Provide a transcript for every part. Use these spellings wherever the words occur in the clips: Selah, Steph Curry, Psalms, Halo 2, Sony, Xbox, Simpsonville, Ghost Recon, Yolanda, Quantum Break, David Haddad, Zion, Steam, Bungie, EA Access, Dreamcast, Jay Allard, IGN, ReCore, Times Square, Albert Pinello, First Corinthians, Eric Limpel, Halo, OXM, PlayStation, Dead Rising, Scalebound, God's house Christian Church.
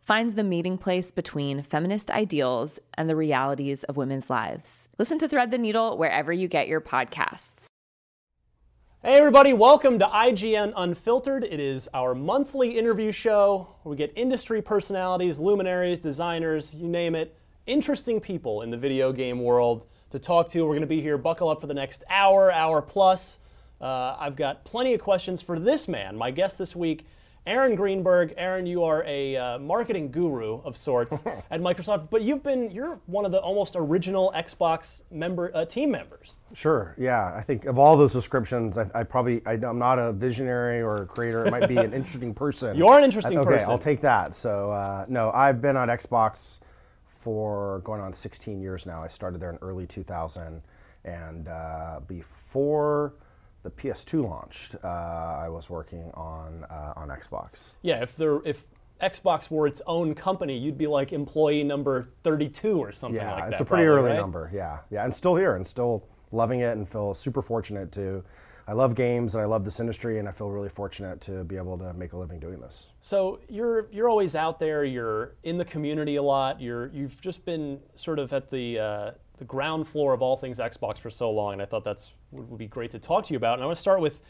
finds the meeting place between feminist ideals and the realities of women's lives. Listen to Thread the Needle wherever you get your podcasts. Hey everybody, welcome to IGN Unfiltered. It is our monthly interview show where we get industry personalities, luminaries, designers, you name it, interesting people in the video game world to talk to. We're going to be here, buckle up for the next hour, hour plus. I've got plenty of questions for this man, my guest this week, Aaron Greenberg. Aaron, you are a marketing guru of sorts at Microsoft, but you're one of the almost original Xbox team members. Sure, yeah. I think of all those descriptions, I'm not a visionary or a creator. It might be an interesting person. You're an interesting person. Okay, I'll take that. So, no, I've been on Xbox for going on 16 years now. I started there in early 2000, and before the PS2 launched, I was working on Xbox. Yeah, if Xbox were its own company, you'd be like employee number 32 or something like that. Yeah, it's a pretty early number, yeah. And still here and still loving it and feel super fortunate to. I love games and I love this industry, and I feel really fortunate to be able to make a living doing this. So you're always out there, you're in the community a lot, you've just been sort of at the ground floor of all things Xbox for so long, and I thought that would be great to talk to you about. And I want to start with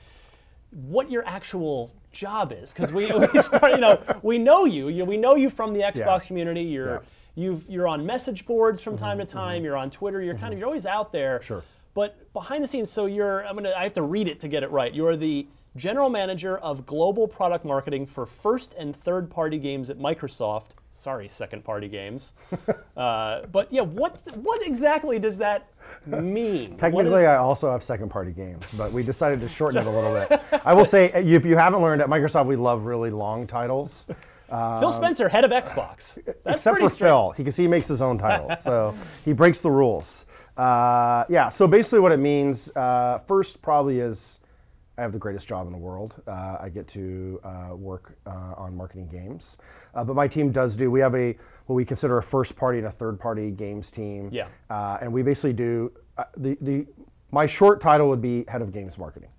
what your actual job is, because we know you from the Xbox community. You're on message boards from time to time. You're on Twitter. You're kind of always out there. Sure. But behind the scenes, so I have to read it to get it right. You're the General Manager of Global Product Marketing for first and third party games at Microsoft. Sorry, second party games. But yeah, what exactly does that mean? Technically, I also have second party games, but we decided to shorten it a little bit. I will say, if you haven't learned, at Microsoft we love really long titles. Phil Spencer, head of Xbox. That's except pretty for strict. Phil, because he makes his own titles, so he breaks the rules. So basically what it means, first probably is I have the greatest job in the world. I get to work on marketing games. But my team we have what we consider a first party and a third party games team. Yeah. And we basically do, my short title would be head of games marketing.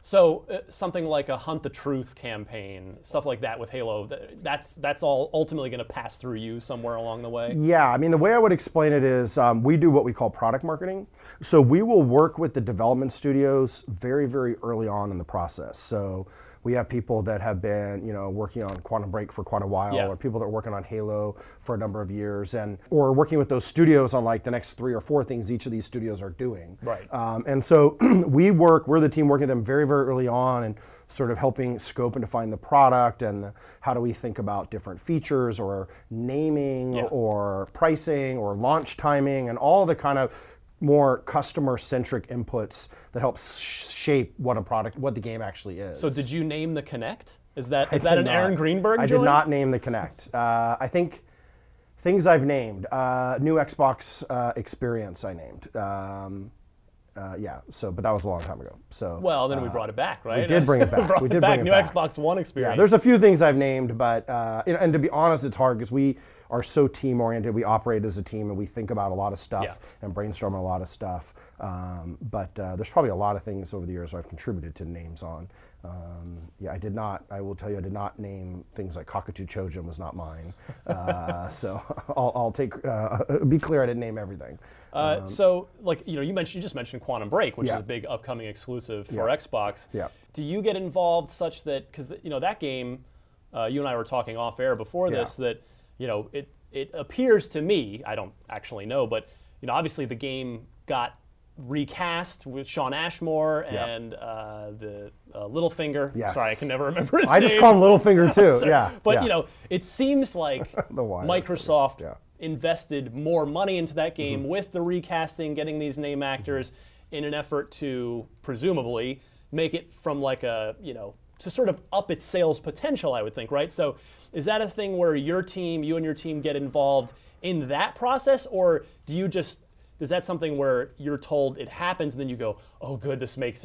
So something like a Hunt the Truth campaign, stuff like that with Halo, that's all ultimately going to pass through you somewhere along the way? Yeah, I mean, the way I would explain it is we do what we call product marketing. So we will work with the development studios very, very early on in the process. So we have people that have been working on Quantum Break for quite a while, or people that are working on Halo for a number of years, or working with those studios on like the next 3 or 4 things each of these studios are doing. Right. And so we're the team working with them very, very early on and sort of helping scope and define the product and how do we think about different features or naming or pricing or launch timing and all the kind of more customer-centric inpups that helps shape what the game actually is. So did you name the Kinect? Is that an Aaron Greenberg joint? I did not name the Kinect. I think things I've named. New Xbox experience I named. yeah. So, but that was a long time ago. So. Well, then we brought it back, right? We did bring it back. we did bring it back. New Xbox One experience. Yeah, there's a few things I've named, but and to be honest, it's hard because we are so team oriented. We operate as a team, and we think about a lot of stuff and brainstorm a lot of stuff. There's probably a lot of things over the years where I've contributed to names on. Yeah, I did not. I will tell you, I did not name things like Cockatoo Chojin was not mine. So I'll take be clear. I didn't name everything. So, like you just mentioned Quantum Break, which is a big upcoming exclusive for Xbox. Yeah. Do you get involved such that because that game, you and I were talking off air before this that it appears to me, I don't actually know, but obviously the game got recast with Sean Ashmore and Littlefinger. Yes. Sorry, I can never remember his name. I just call him Littlefinger too. So, yeah. But it seems like Microsoft invested more money into that game with the recasting, getting these name actors in an effort to presumably make it from like a to sort of up its sales potential, I would think, right? So is that a thing where your team, you and your team get involved in that process, or do you just is that something where you're told it happens and then you go, oh good, this makes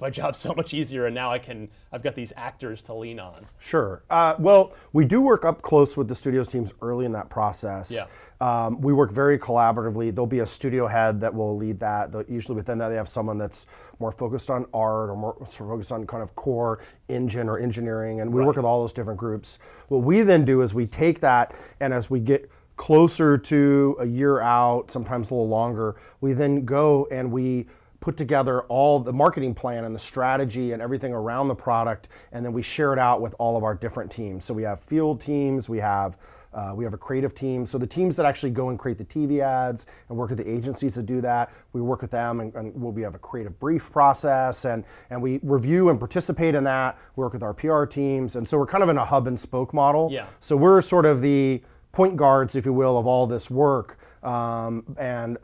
my job so much easier and now I've got these actors to lean on? Sure. Well, we do work up close with the studio's teams early in that process. Yeah. We work very collaboratively. There'll be a studio head that will lead that. Usually within that they have someone that's more focused on art or more focused on kind of core engine or engineering, and we work with all those different groups. What we then do is we take that, and as we get closer to a year out, sometimes a little longer, we then go and we put together all the marketing plan and the strategy and everything around the product, and then we share it out with all of our different teams. So we have field teams, we have a creative team. So the teams that actually go and create the TV ads and work with the agencies that do that, we work with them, and we have a creative brief process, and we review and participate in that, we work with our PR teams, and so we're kind of in a hub and spoke model. Yeah. So we're sort of the point guards, if you will, of all this work, and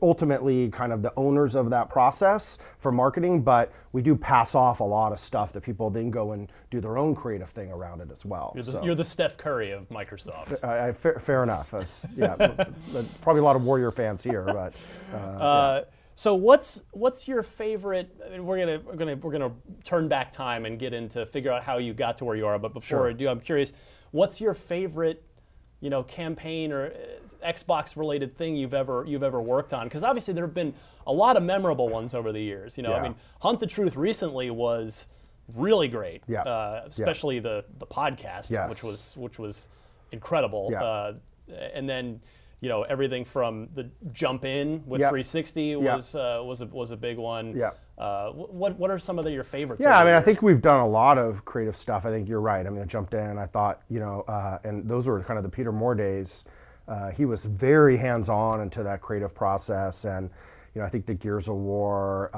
ultimately kind of the owners of that process for marketing, but we do pass off a lot of stuff that people then go and do their own creative thing around it as well. You're the Steph Curry of Microsoft. Fair enough. Probably a lot of Warrior fans here, but. So what's your favorite? I mean, we're gonna turn back time and get into figure out how you got to where you are. But before I do, I'm curious, what's your favorite campaign or Xbox related thing you've ever worked on? Because obviously there have been a lot of memorable ones over the years. I mean, Hunt the Truth recently was really great. Yeah. Especially the podcast, which was incredible. Yeah. And then everything from the Jump In with 360 was a big one. Yeah. What are some of your favorites? Yeah, I mean, I think we've done a lot of creative stuff. I think you're right. I mean, I jumped in. I thought, and those were kind of the Peter Moore days. He was very hands-on into that creative process, and I think the Gears of War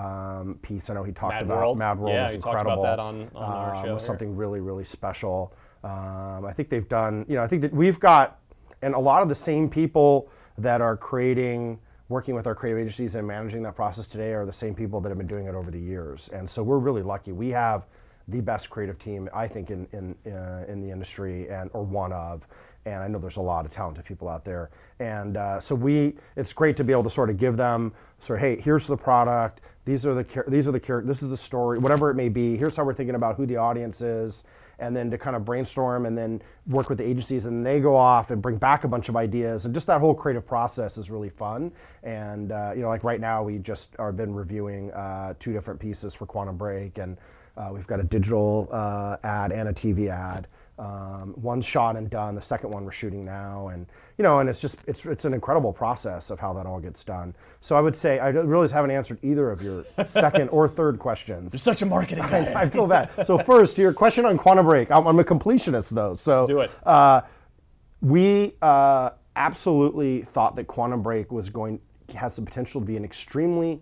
piece. I know he talked about Mad World. Yeah, he talked about that on our show. Was something really, really special. I think they've done. I think that we've got, and a lot of the same people that are working with our creative agencies and managing that process today are the same people that have been doing it over the years. And so we're really lucky. We have the best creative team, I think, in the industry, or one of. And I know there's a lot of talented people out there. And so it's great to be able to sort of give them, hey, here's the product. These are the characters. This is the story, whatever it may be. Here's how we're thinking about who the audience is. And then to kind of brainstorm and then work with the agencies, and they go off and bring back a bunch of ideas, and just that whole creative process is really fun. And like right now we just are been reviewing 2 different pieces for Quantum Break, and we've got a digital ad and a TV ad. One shot and done. The second one we're shooting now, and and it's an incredible process of how that all gets done. So I would say I really haven't answered either of your second or third questions. You're such a marketing guy. I feel bad. So first, to your question on Quantum Break, I'm a completionist though. So let's do it. We absolutely thought that Quantum Break has the potential to be an extremely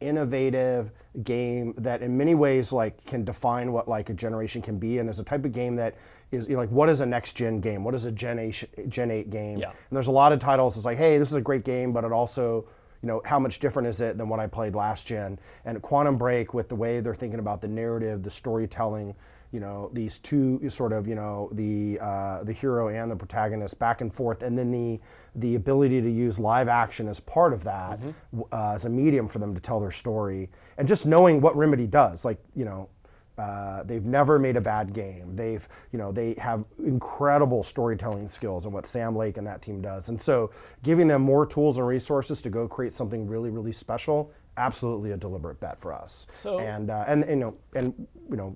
innovative game that in many ways can define what a generation can be, and is a type of game that is what is a next gen game, what is a Gen 8 game. Yeah. And there's a lot of titles, it's hey, this is a great game, but it also you know, how much different is it than what I played last gen? And Quantum Break, with the way they're thinking about the narrative, the storytelling, you know, these two sort of, you know, the hero and the protagonist back and forth, and then the ability to use live action as part of that, as a medium for them to tell their story, and just knowing what Remedy does, like, you know, they've never made a bad game. They've, you know, they have incredible storytelling skills and what Sam Lake and that team does. And so giving them more tools and resources to go create something really, really special, absolutely a deliberate bet for us. So, and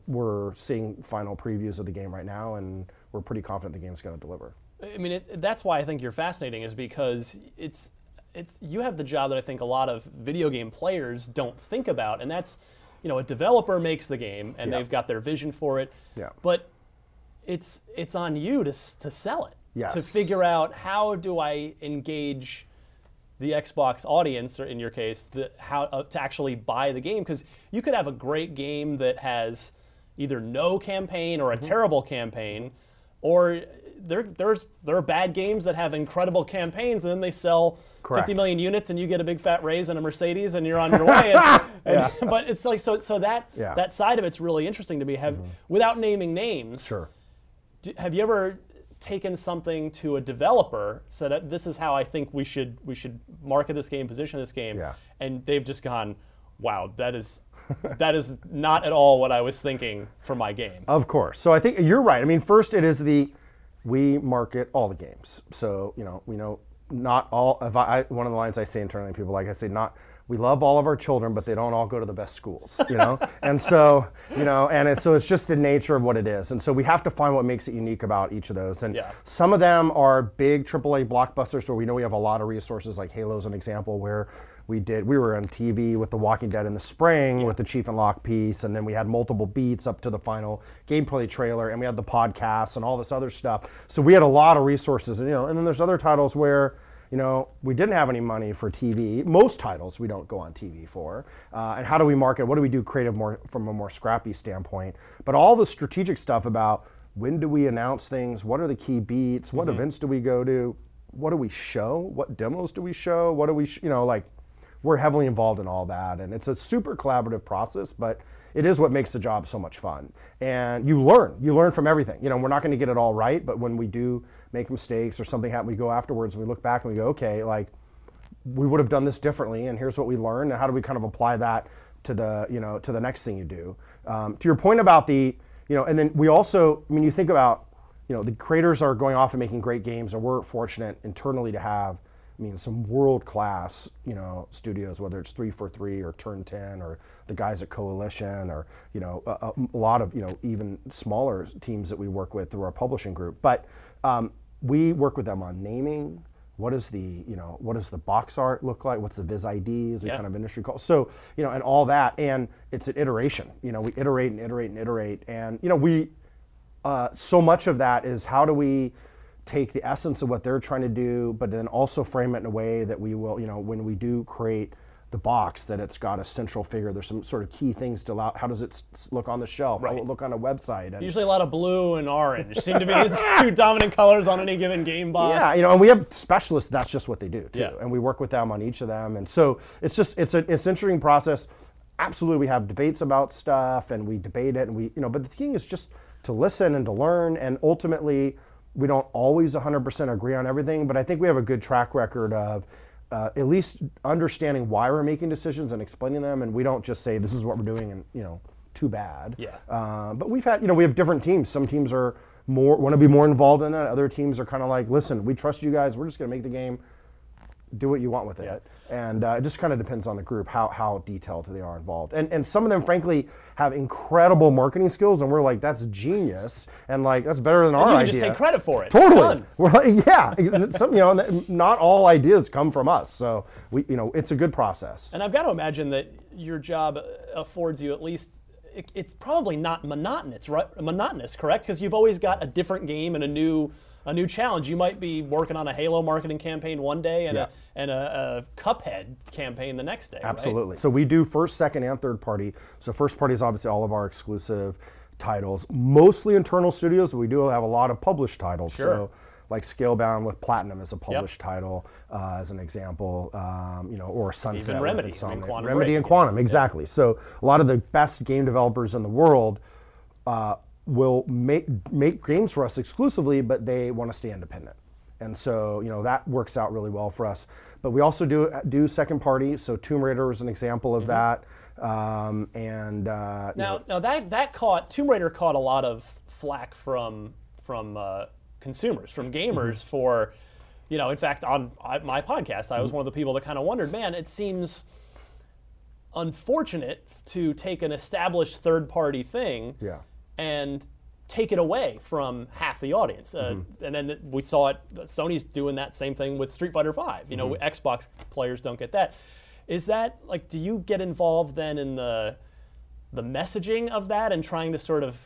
we're seeing final previews of the game right now, and we're pretty confident the game's going to deliver. I mean, that's why I think you're fascinating, is because you have the job that I think a lot of video game players don't think about, and that's, you know, a developer makes the game and they've got their vision for it, but it's on you to sell it, to figure out how do I engage the Xbox audience, or in your case, how to actually buy the game, because you could have a great game that has either no campaign or a terrible campaign, or there are bad games that have incredible campaigns, and then they sell 50 million units, and you get a big fat raise and a Mercedes, and you're on your way. But it's like, so that that side of it's really interesting to me. Without naming names, have you ever taken something to a developer, so that this is how I think we should market this game, position this game, and they've just gone, wow, that is not at all what I was thinking for my game? Of course. So I think you're right. I mean, first it is we market all the games. So, you know, we know not all, one of the lines I say internally to people, like I say, we love all of our children, but they don't all go to the best schools, you know? And so, you know, so it's just the nature of what it is. And so we have to find what makes it unique about each of those. And some of them are big AAA blockbusters where we know we have a lot of resources, like Halo's an example, where we were on TV with The Walking Dead in the spring with the Chief and Locke piece, and then we had multiple beats up to the final gameplay trailer, and we had the podcast and all this other stuff. So we had a lot of resources, and, you know, and then there's other titles where, you know, we didn't have any money for TV. Most titles we don't go on TV for. And how do we market? What do we do creative more from a more scrappy standpoint? But all the strategic stuff about when do we announce things? What are the key beats? What events do we go to? What do we show? What demos do we show? What do we, you know, like, we're heavily involved in all that. And it's a super collaborative process, but it is what makes the job so much fun. And you learn from everything. You know, we're not going to get it all right, but when we do make mistakes or something happen, we go afterwards and we look back and we go, okay, like, we would have done this differently, and here's what we learned, and how do we kind of apply that to the, you know, to the next thing you do. To your point about the, you know, and then we also, I mean, you think about, you know, the creators are going off and making great games, and we're fortunate internally to have, I mean, some world-class, you know, studios, whether it's 343 or Turn 10 or the guys at Coalition, or, you know, a lot of, you know, even smaller teams that we work with through our publishing group. But we work with them on naming. What is the, you know, what does the box art look like? What's the viz IDs? We kind of industry call. So, you know, and all that, and it's an iteration. You know, we iterate and iterate and iterate, and, you know, we so much of that is how do we take the essence of what they're trying to do, but then also frame it in a way that we will, you know, when we do create the box, that it's got a central figure. There's some sort of key things to allow. How does it look on the shelf? How will it look on a website? And usually a lot of blue and orange seem to be the two dominant colors on any given game box. Yeah, you know, and we have specialists. That's just what they do too, and we work with them on each of them. And so it's just it's an interesting process. Absolutely, we have debates about stuff, and we debate it, and we, you know. But the thing is just to listen and to learn, and ultimately, we don't always 100% agree on everything, but I think we have a good track record of at least understanding why we're making decisions and explaining them, and we don't just say this is what we're doing and, you know, too bad. But we've had, you know, we have different teams. Some teams are want to be more involved in it. Other teams are kind of like, listen, we trust you guys. We're just going to make the game. Do what you want with it. And it just kind of depends on the group, how detailed they are involved. And some of them, frankly, have incredible marketing skills, and we're like, that's genius, and like, that's better than our idea. You can just take credit for it. Totally. We're like, yeah. Some, you know, not all ideas come from us, so we, you know, it's a good process. And I've got to imagine that your job affords you at least, it's probably not monotonous, right? Monotonous, correct? Because you've always got a different game and a new challenge. You might be working on a Halo marketing campaign one day and a Cuphead campaign the next day. Absolutely. Right? So we do first, second, and third party. So first party is obviously all of our exclusive titles, mostly internal studios, but we do have a lot of published titles. So like Scalebound with Platinum as a published title, as an example, you know, or Sunset. Even Remedy, Remedy and Quantum, exactly. Yeah. So a lot of the best game developers in the world will make games for us exclusively, but they want to stay independent. And so, you know, that works out really well for us. But we also do second party. So Tomb Raider is an example of that. Now that Tomb Raider caught a lot of flack from consumers, from gamers, for, you know, in fact, on my podcast, I was one of the people that kind of wondered, man, it seems unfortunate to take an established third-party thing and take it away from half the audience. And then we saw it, Sony's doing that same thing with Street Fighter V. You know, Xbox players don't get that. Is that, like, do you get involved then in the messaging of that and trying to sort of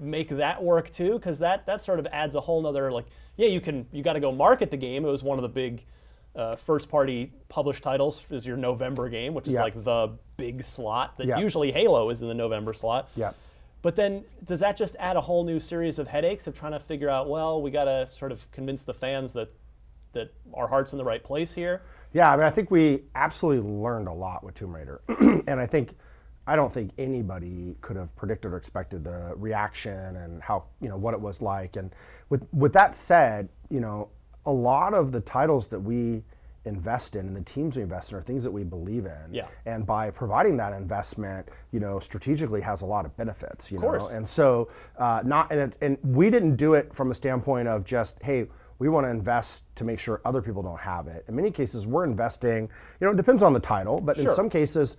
make that work too? Because that sort of adds a whole nother, like, yeah, you got to go market the game. It was one of the big first-party published titles is your November game, which is like the big slot that usually Halo is in the November slot. Yeah. But then does that just add a whole new series of headaches of trying to figure out, well, we got to sort of convince the fans that our heart's in the right place here? Yeah, I mean, I think we absolutely learned a lot with Tomb Raider. And I don't think anybody could have predicted or expected the reaction and how, you know, what it was like. And with that said, you know, a lot of the titles that we invest in and the teams we invest in are things that we believe in. Yeah. And by providing that investment, you know, strategically has a lot of benefits, you know. Of course. And so and we didn't do it from a standpoint of just, hey, we want to invest to make sure other people don't have it. In many cases, we're investing, you know, it depends on the title, but in some cases,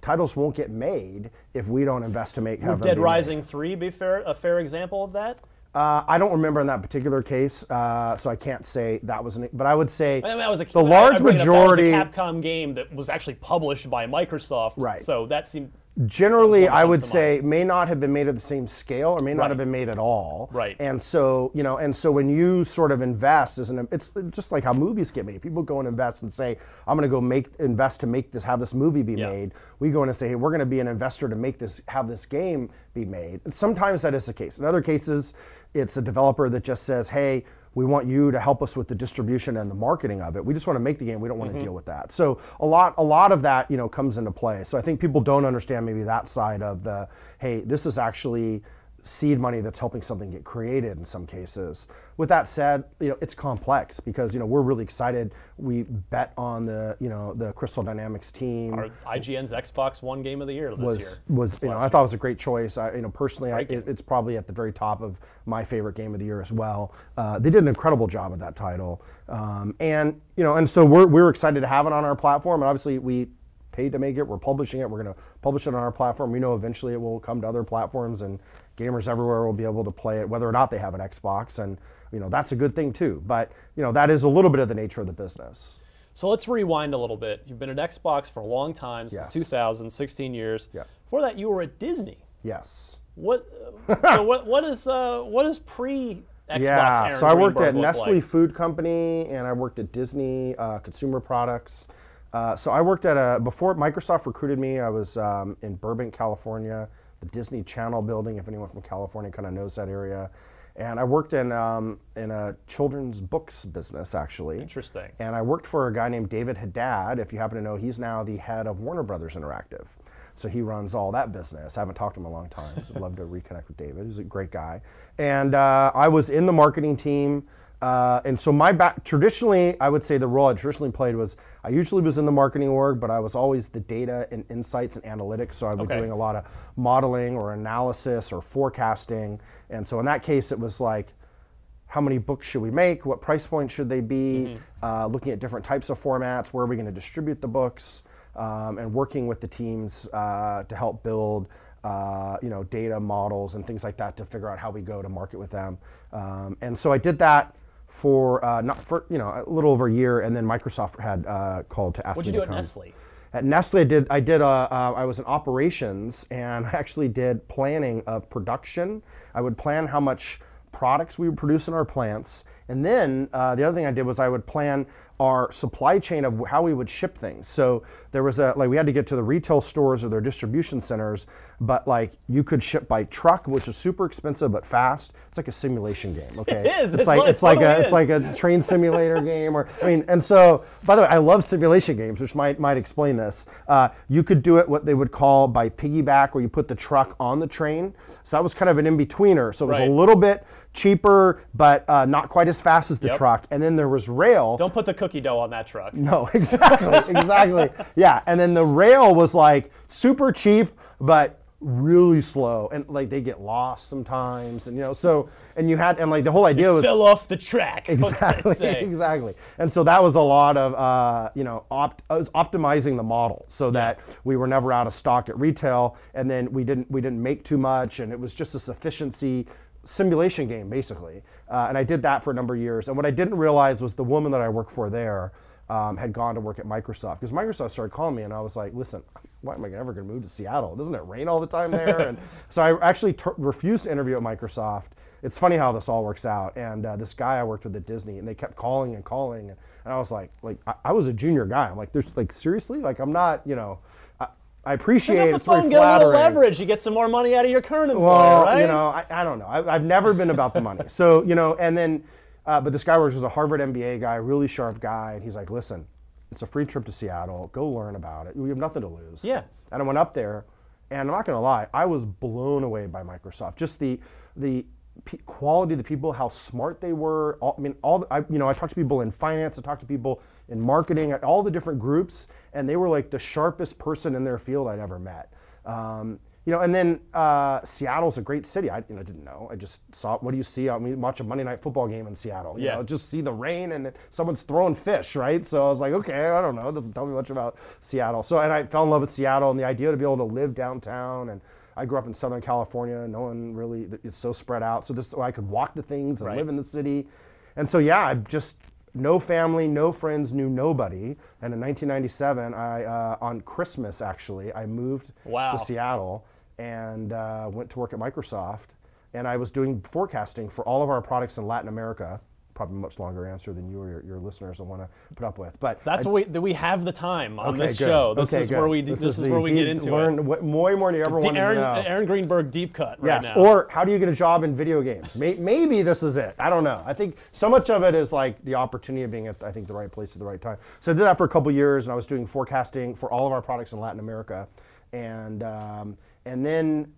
titles won't get made if we don't invest to make. Would Dead Rising 3 be a fair example of that? I don't remember in that particular case, so I can't say that was an... But I would say the large majority... That was a Capcom game that was actually published by Microsoft, right. So that seemed... Generally, I would say may not have been made at the same scale, or may not have been made at all. Right. And so, you know, and so when you sort of invest, it's just like how movies get made. People go and invest and say, "I'm going to go invest to make this, have this movie be made." We go in and say, "Hey, we're going to be an investor to make this, have this game be made." And sometimes that is the case. In other cases, it's a developer that just says, "Hey, we want you to help us with the distribution and the marketing of it. We just want to make the game. We don't want to deal with that." So a lot of that, you know, comes into play. So I think people don't understand maybe that side of the, hey, this is actually seed money that's helping something get created in some cases. With that said, you know, it's complex because, you know, we're really excited. We bet on the, you know, the Crystal Dynamics team. Our IGN's Xbox One Game of the Year this year. I thought it was a great choice. Personally, it's probably at the very top of my favorite game of the year as well. They did an incredible job at that title, and so we're excited to have it on our platform. And obviously, we paid to make it. We're publishing it. We're going to publish it on our platform. We know eventually it will come to other platforms, and gamers everywhere will be able to play it, whether or not they have an Xbox. And you know, that's a good thing too, but you know, that is a little bit of the nature of the business. So let's rewind a little bit. You've been at Xbox for a long time, since 2000, 16 years. Yeah. Before that, you were at Disney. Yes. What is pre-Xbox Aaron Greenberg? So I worked at Nestle Food Company, and I worked at Disney Consumer Products. So I worked at before Microsoft recruited me, I was in Burbank, California, the Disney Channel building, if anyone from California kind of knows that area. And I worked in a children's books business, actually. Interesting. And I worked for a guy named David Haddad. If you happen to know, he's now the head of Warner Brothers Interactive. So he runs all that business. I haven't talked to him in a long time. So I'd love to reconnect with David. He's a great guy. And I was in the marketing team. And so my traditionally, I would say the role I traditionally played was, I usually was in the marketing org, but I was always the data and insights and analytics. So I was doing a lot of modeling or analysis or forecasting. And so in that case, it was like, how many books should we make? What price point should they be? Looking at different types of formats, where are we going to distribute the books? And working with the teams to help build you know, data models and things like that to figure out how we go to market with them. And so I did that for a little over a year, and then Microsoft had called to ask me to come. What'd you do at Nestle? At Nestle, I was in operations, and I actually did planning of production. I would plan how much products we would produce in our plants, and then the other thing I did was I would plan our supply chain of how we would ship things. So there was we had to get to the retail stores or their distribution centers. but like you could ship by truck, which is super expensive but fast. It's like a simulation game. Okay, it is. It's like a train simulator game, or I mean, and so by the way, I love simulation games, which might explain this. You could do it what they would call by piggyback, where you put the truck on the train. So that was kind of an in-betweener. So it was a little bit cheaper, but not quite as fast as the truck. And then there was rail. Don't put the cookie dough on that truck. No, exactly, exactly. Yeah, and then the rail was like super cheap, but really slow, and like they get lost sometimes, and you know, so, and you had, and like the whole idea was fell off the track. Exactly, exactly. And so that was a lot of you know, optimizing the model so that we were never out of stock at retail, and then we didn't make too much, and it was just this efficiency simulation game basically. And I did that for a number of years. And what I didn't realize was the woman that I worked for there had gone to work at Microsoft, because Microsoft started calling me, and I was like, listen, why am I ever going to move to Seattle? Doesn't it rain all the time there? And so I actually refused to interview at Microsoft. It's funny how this all works out. And this guy I worked with at Disney, and they kept calling and calling, and I was like I was a junior guy. I'm like, there's like, seriously, like I'm not, you know, I appreciate it's very flattering. Get a little leverage. You get some more money out of your current employer, right? You know, I don't know. I've never been about the money. So, you know, and then, but this guy was a Harvard MBA guy, really sharp guy, and he's like, listen, it's a free trip to Seattle. Go learn about it. We have nothing to lose. Yeah. And I went up there, and I'm not going to lie, I was blown away by Microsoft. Just the quality of the people, how smart they were. I talked to people in finance. I talked to people in marketing, all the different groups, and they were like the sharpest person in their field I'd ever met. You know, and then Seattle's a great city. I didn't know. I just saw, what do you see? I mean, watch a Monday night football game in Seattle. You know, just see the rain and someone's throwing fish, right? So I was like, okay, I don't know. It doesn't tell me much about Seattle. So, and I fell in love with Seattle and the idea to be able to live downtown. And I grew up in Southern California. No one really, it's so spread out. So this, I could walk to things and live in the city. And so, yeah, I just, no family, no friends, knew nobody. And in 1997, on Christmas actually, I moved to Seattle and went to work at Microsoft. And I was doing forecasting for all of our products in Latin America. Probably a much longer answer than you or your listeners will want to put up with. But that's what we have the time on this show. This is where we get into it. More and more than you ever want to know. Aaron Greenberg deep cut right now. Or how do you get a job in video games? Maybe this is it. I don't know. I think so much of it is like the opportunity of being at, I think, the right place at the right time. So I did that for a couple of years, and I was doing forecasting for all of our products in Latin America. And then...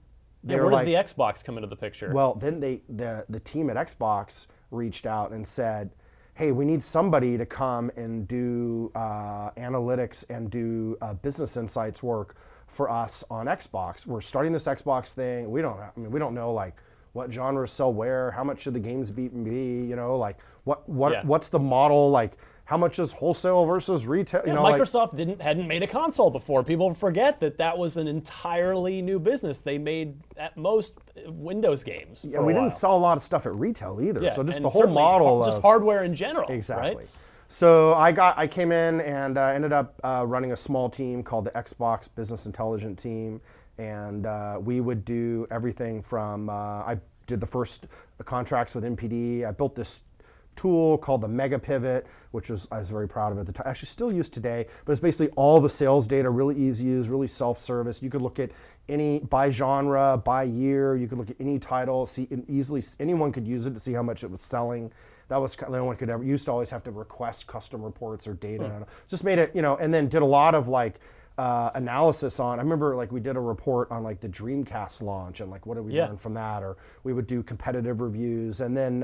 Yeah, where does the Xbox come into the picture? Well, then the team at Xbox reached out and said, hey, we need somebody to come and do analytics and do business insights work for us on Xbox. We're starting this Xbox thing. We don't know like what genres sell where, how much should the games be, you know, like what's the model, like how much is wholesale versus retail? Yeah, you know, Microsoft hadn't made a console before. People forget that was an entirely new business. They made at most Windows games. Yeah, we didn't sell a lot of stuff at retail either. Yeah, so just the whole model, just hardware in general. Exactly. Right? So I came in and ended up running a small team called the Xbox Business Intelligence Team, and we would do everything from I did the first contracts with NPD. I built this tool called the Mega Pivot, which was, I was very proud of at the time, actually still used today, but it's basically all the sales data, really easy to use, really self-service. You could look at any, by genre, by year, you could look at any title, see, and easily, anyone could use it to see how much it was selling. That was, no one could ever, used to always have to request custom reports or data. Mm. Just made it, you know, and then did a lot of like, analysis on, I remember like we did a report on like the Dreamcast launch and like what did we learn from that, or we would do competitive reviews, and then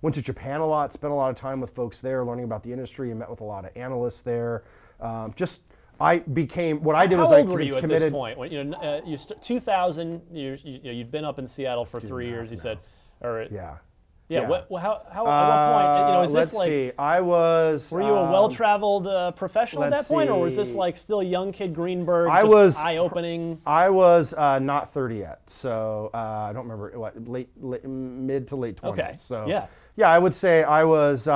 went to Japan a lot, spent a lot of time with folks there learning about the industry, and met with a lot of analysts there. How old were you at this point? When, you know, 2000, you'd been up in Seattle for 3 years, you said, or... Yeah. Yeah. Well, how at what point, you know, is this like... Let's see, I was... Were you a well-traveled professional at that point, or was this like still young kid Greenberg, eye-opening? I was not 30 yet, so I don't remember, what, mid to late 20s. Okay, so, yeah, I would say I was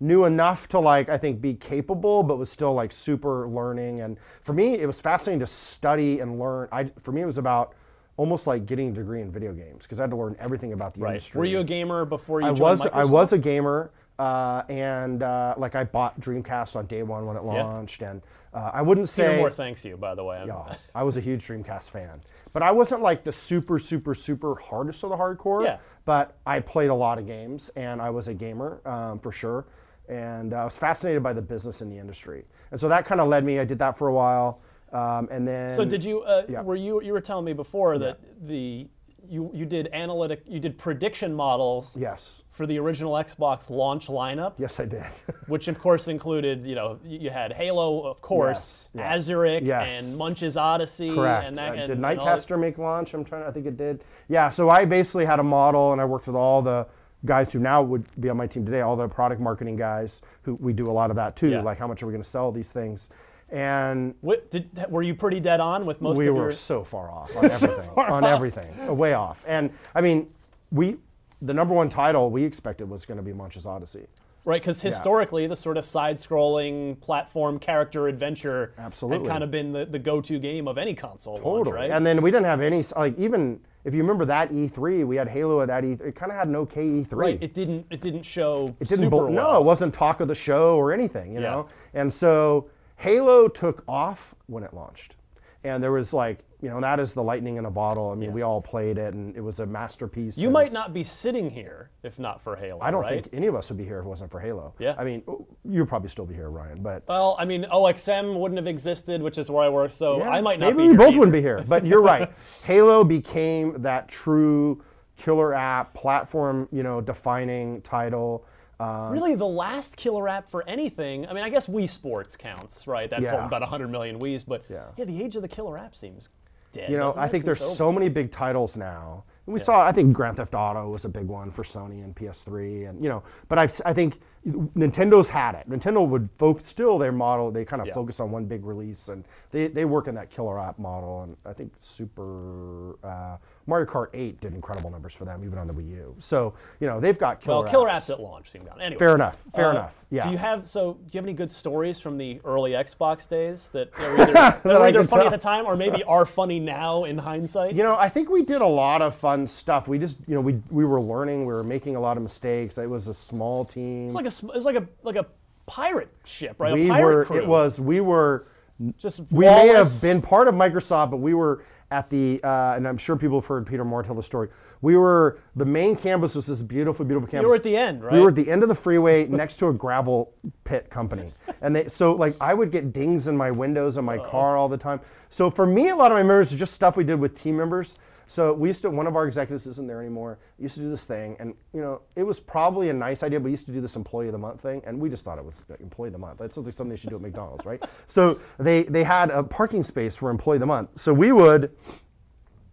new enough to, like, I think be capable, but was still, like, super learning. And for me, it was fascinating to study and learn. For me, it was about... almost like getting a degree in video games, because I had to learn everything about the industry. Were you a gamer before you joined Microsoft? I was a gamer. Like I bought Dreamcast on day one when it launched, and I wouldn't say Peter Moore thanks you, by the way. Yeah, I was a huge Dreamcast fan, but I wasn't like the super hardest of the hardcore. Yeah. But I played a lot of games, and I was a gamer for sure, and I was fascinated by the business and the industry, and so that kind of led me. I did that for a while, and then. So did you? Were you? You were telling me before that you did analytic, you did prediction models. Yes. For the original Xbox launch lineup. Yes, I did. Which of course included, you know, you had Halo, of course, Azurik, and Munch's Odyssey. Correct. And that, did Nightcaster make launch? I think it did. Yeah. So I basically had a model, and I worked with all the guys who now would be on my team today, all the product marketing guys who we do a lot of that too. Yeah. Like, how much are we going to sell these things? And were you pretty dead on with most of your? We were so far off on everything, way off. And I mean, the #1 title we expected was going to be Munch's Odyssey, right? Because historically, the sort of side-scrolling platform character adventure had kind of been the go-to game of any console launch, right? And then we didn't have any, like, even if you remember that E3, we had Halo at that E3. It kind of had an okay E3. Right. It didn't show. It didn't. Super well. No, it wasn't talk of the show or anything, you know. And so. Halo took off when it launched, and there was like, you know, that is the lightning in a bottle. I mean, we all played it, and it was a masterpiece. You might not be sitting here if not for Halo. I don't think any of us would be here if it wasn't for Halo. Yeah. I mean, you'd probably still be here, Ryan. But well, I mean, OXM wouldn't have existed, which is where I work, so I might not be here. Maybe we both wouldn't be here, but you're right. Halo became that true killer app platform, you know, defining title. Really, the last killer app for anything. I mean, I guess Wii Sports counts, right? That's about 100 million Wiis, but yeah, the age of the killer app seems dead. You know, I think there's so many big titles now. And we saw, I think Grand Theft Auto was a big one for Sony and PS3, and you know. But I think Nintendo's had it. Nintendo would still their model. They kind of focus on one big release, and they work in that killer app model. And I think Mario Kart 8 did incredible numbers for them, even on the Wii U. So, you know, they've got killer apps. Well, killer apps at launch seem down. Anyway. Fair enough. Fair enough. Yeah. Do you have any good stories from the early Xbox days that were either, funny at the time or maybe are funny now in hindsight? You know, I think we did a lot of fun stuff. We just, you know, we were learning. We were making a lot of mistakes. It was a small team. It was like a pirate ship, right? A pirate crew. We may have been part of Microsoft, but we were at the, and I'm sure people have heard Peter Moore tell the story, the main campus was this beautiful, beautiful campus. You were at the end, right? We were at the end of the freeway next to a gravel pit company. And so like I would get dings in my windows in my car all the time. So for me, a lot of my memories are just stuff we did with team members. So we used to, one of our executives isn't there anymore, used to do this thing, and you know, it was probably a nice idea, but we used to do this employee of the month thing, and we just thought it was employee of the month. That sounds like something they should do at McDonald's, right? So they had a parking space for employee of the month. So we would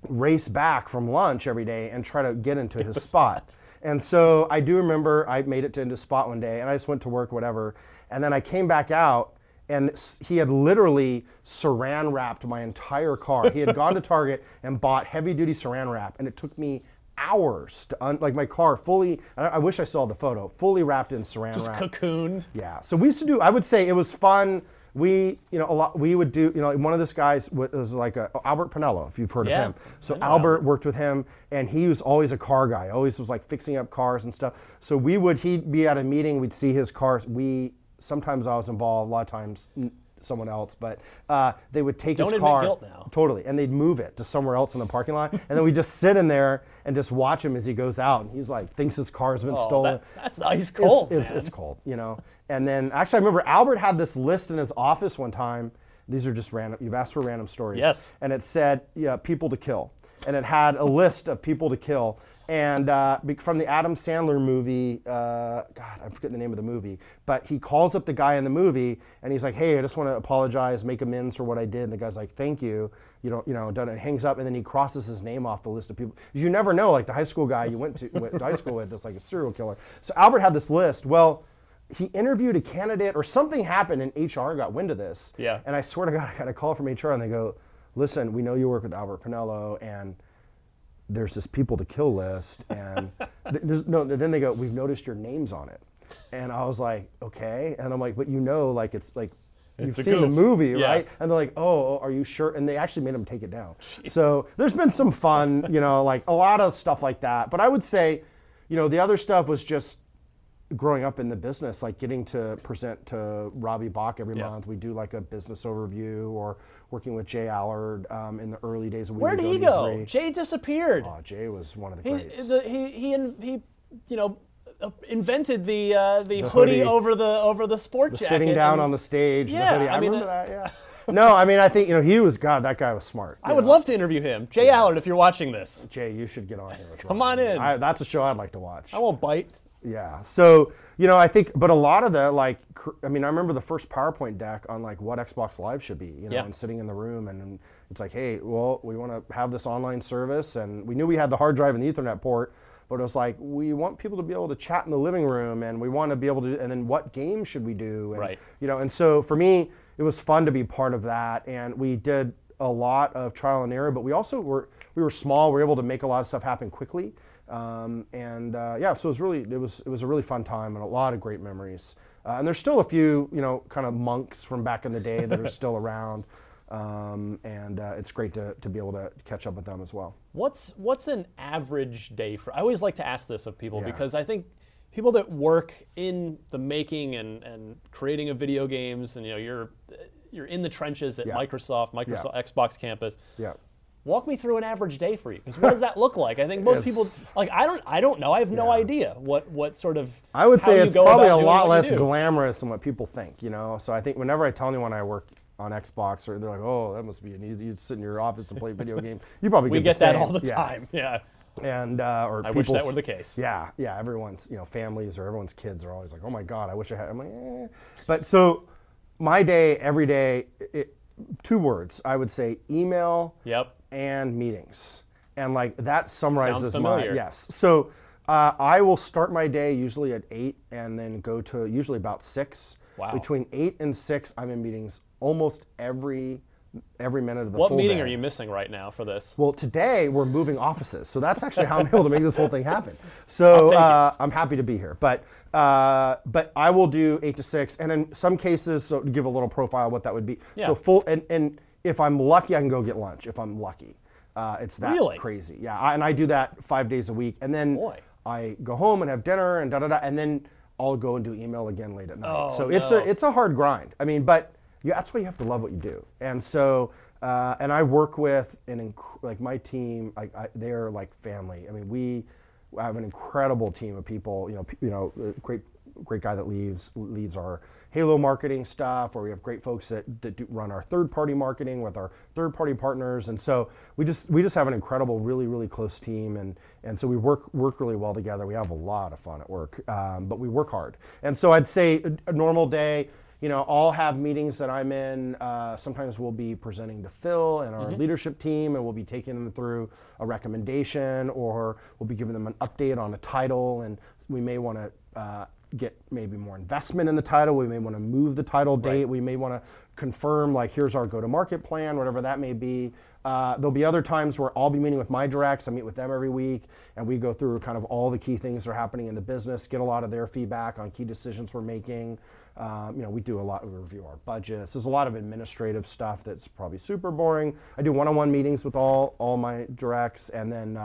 race back from lunch every day and try to get into his spot. And so I do remember I made it to his spot one day, and I just went to work, whatever, and then I came back out, and he had literally saran wrapped my entire car. He had gone to Target and bought heavy duty saran wrap, and it took me hours to like my car fully, I wish I saw the photo, fully wrapped in saran wrap. Just cocooned. Yeah, so we used to do, I would say it was fun. We would do, you know, one of these guys was like Albert Pinello, if you've heard of him. So Albert worked with him, and he was always a car guy, always was like fixing up cars and stuff. So he'd be at a meeting, we'd see his cars, sometimes I was involved, a lot of times someone else, but they would take his car. Don't admit guilt now. Totally, and they'd move it to somewhere else in the parking lot, and then we'd just sit in there and just watch him as he goes out, and he's like, thinks his car's been stolen. That's ice cold, it's cold, you know? And then, actually, I remember Albert had this list in his office one time. These are just random, you've asked for random stories. Yes. And it said, yeah, people to kill. And it had a list of people to kill. And from the Adam Sandler movie, God, I forget the name of the movie, but he calls up the guy in the movie, and he's like, hey, I just want to apologize, make amends for what I did. And the guy's like, thank you. It hangs up, and then he crosses his name off the list of people. You never know, like the high school guy you went to high school with is like a serial killer. So Albert had this list. Well, he interviewed a candidate, or something happened, and HR got wind of this. Yeah. And I swear to God, I got a call from HR, and they go, listen, we know you work with Albert Pinello, and there's this people to kill list, and then they go, we've noticed your name's on it. And I was like, okay. And I'm like, but you know, like it's like, you've seen the movie, right? And they're like, oh, are you sure? And they actually made him take it down. Jeez. So there's been some fun, you know, like a lot of stuff like that. But I would say, you know, the other stuff was just growing up in the business, like getting to present to Robbie Bach every month. We do like a business overview, or working with Jay Allard in the early days of Wii. Where did he go? Jay disappeared. Oh, Jay was one of the greats. He you know, invented the hoodie over the sport jacket. Sitting down on the stage. Yeah, the hoodie. I remember that. Yeah. No, I mean, I think, you know, he was, God, that guy was smart. I would love to interview him. Jay Allard, if you're watching this. Jay, you should get on here. Come on in. That's a show I'd like to watch. I won't bite. Yeah. So, you know, I think, but a lot of the, like, I mean, I remember the first PowerPoint deck on, like, what Xbox Live should be, you know, and sitting in the room, and it's like, hey, well, we want to have this online service, and we knew we had the hard drive and the Ethernet port, but it was like, we want people to be able to chat in the living room, and we want to be able to, and then what game should we do? And, you know, and so for me, it was fun to be part of that, and we did a lot of trial and error, but we also were, we were small, we were able to make a lot of stuff happen quickly, yeah, so it was really, it was a really fun time and a lot of great memories. And there's still a few, you know, kind of monks from back in the day that are still around, it's great to be able to catch up with them as well. What's an average day for? I always like to ask this of people because I think people that work in the making and creating of video games, and you know, you're in the trenches at Microsoft Xbox campus. Yeah. Walk me through an average day for you, because what does that look like? I think most people, like, I don't know. I have no idea what sort of. I would say it's probably a lot less glamorous than what people think. You know, so I think whenever I tell anyone I work on Xbox, or they're like, oh, that must be an easy. You sit in your office and play a video game. You probably get that all the time. Yeah. And or I wish that were the case. Yeah, yeah. Everyone's, you know, families or everyone's kids are always like, oh my God, I wish I had. I'm like, eh. But so, my day, every day, two words. I would say email. Yep. And meetings, and like that summarizes my yes. So, I will start my day usually at 8, and then go to usually about 6. Wow. Between 8 and 6, I'm in meetings almost every minute of the full day. What meeting are you missing right now for this? Well, today we're moving offices, so that's actually how I'm able to make this whole thing happen. So I'm happy to be here, but I will do 8 to 6, and in some cases, so to give a little profile what that would be. Yeah. So full and if I'm lucky, I can go get lunch. If I'm lucky, it's that crazy. Yeah, and I do that 5 days a week, and then I go home and have dinner and and then I'll go and do email again late at night. It's a hard grind. I mean, but. Yeah, that's why you have to love what you do. And so, and I work with like my team. They're like family. I mean, we have an incredible team of people. You know, great guy that leads our Halo marketing stuff, or we have great folks that run our third-party marketing with our third-party partners. And so we just have an incredible, really, really close team, and so we work really well together. We have a lot of fun at work, but we work hard. And so I'd say a normal day. You know, I'll have meetings that I'm in. Sometimes we'll be presenting to Phil and our leadership team, and we'll be taking them through a recommendation, or we'll be giving them an update on a title, and we may want to get maybe more investment in the title. We may want to move the title date. We may want to confirm, like, here's our go-to-market plan, whatever that may be. There'll be other times where I'll be meeting with my directs. I meet with them every week, and we go through kind of all the key things that are happening in the business, get a lot of their feedback on key decisions we're making. You know, we do a lot, we review our budgets. There's a lot of administrative stuff that's probably super boring. I do one-on-one meetings with all my directs, and then,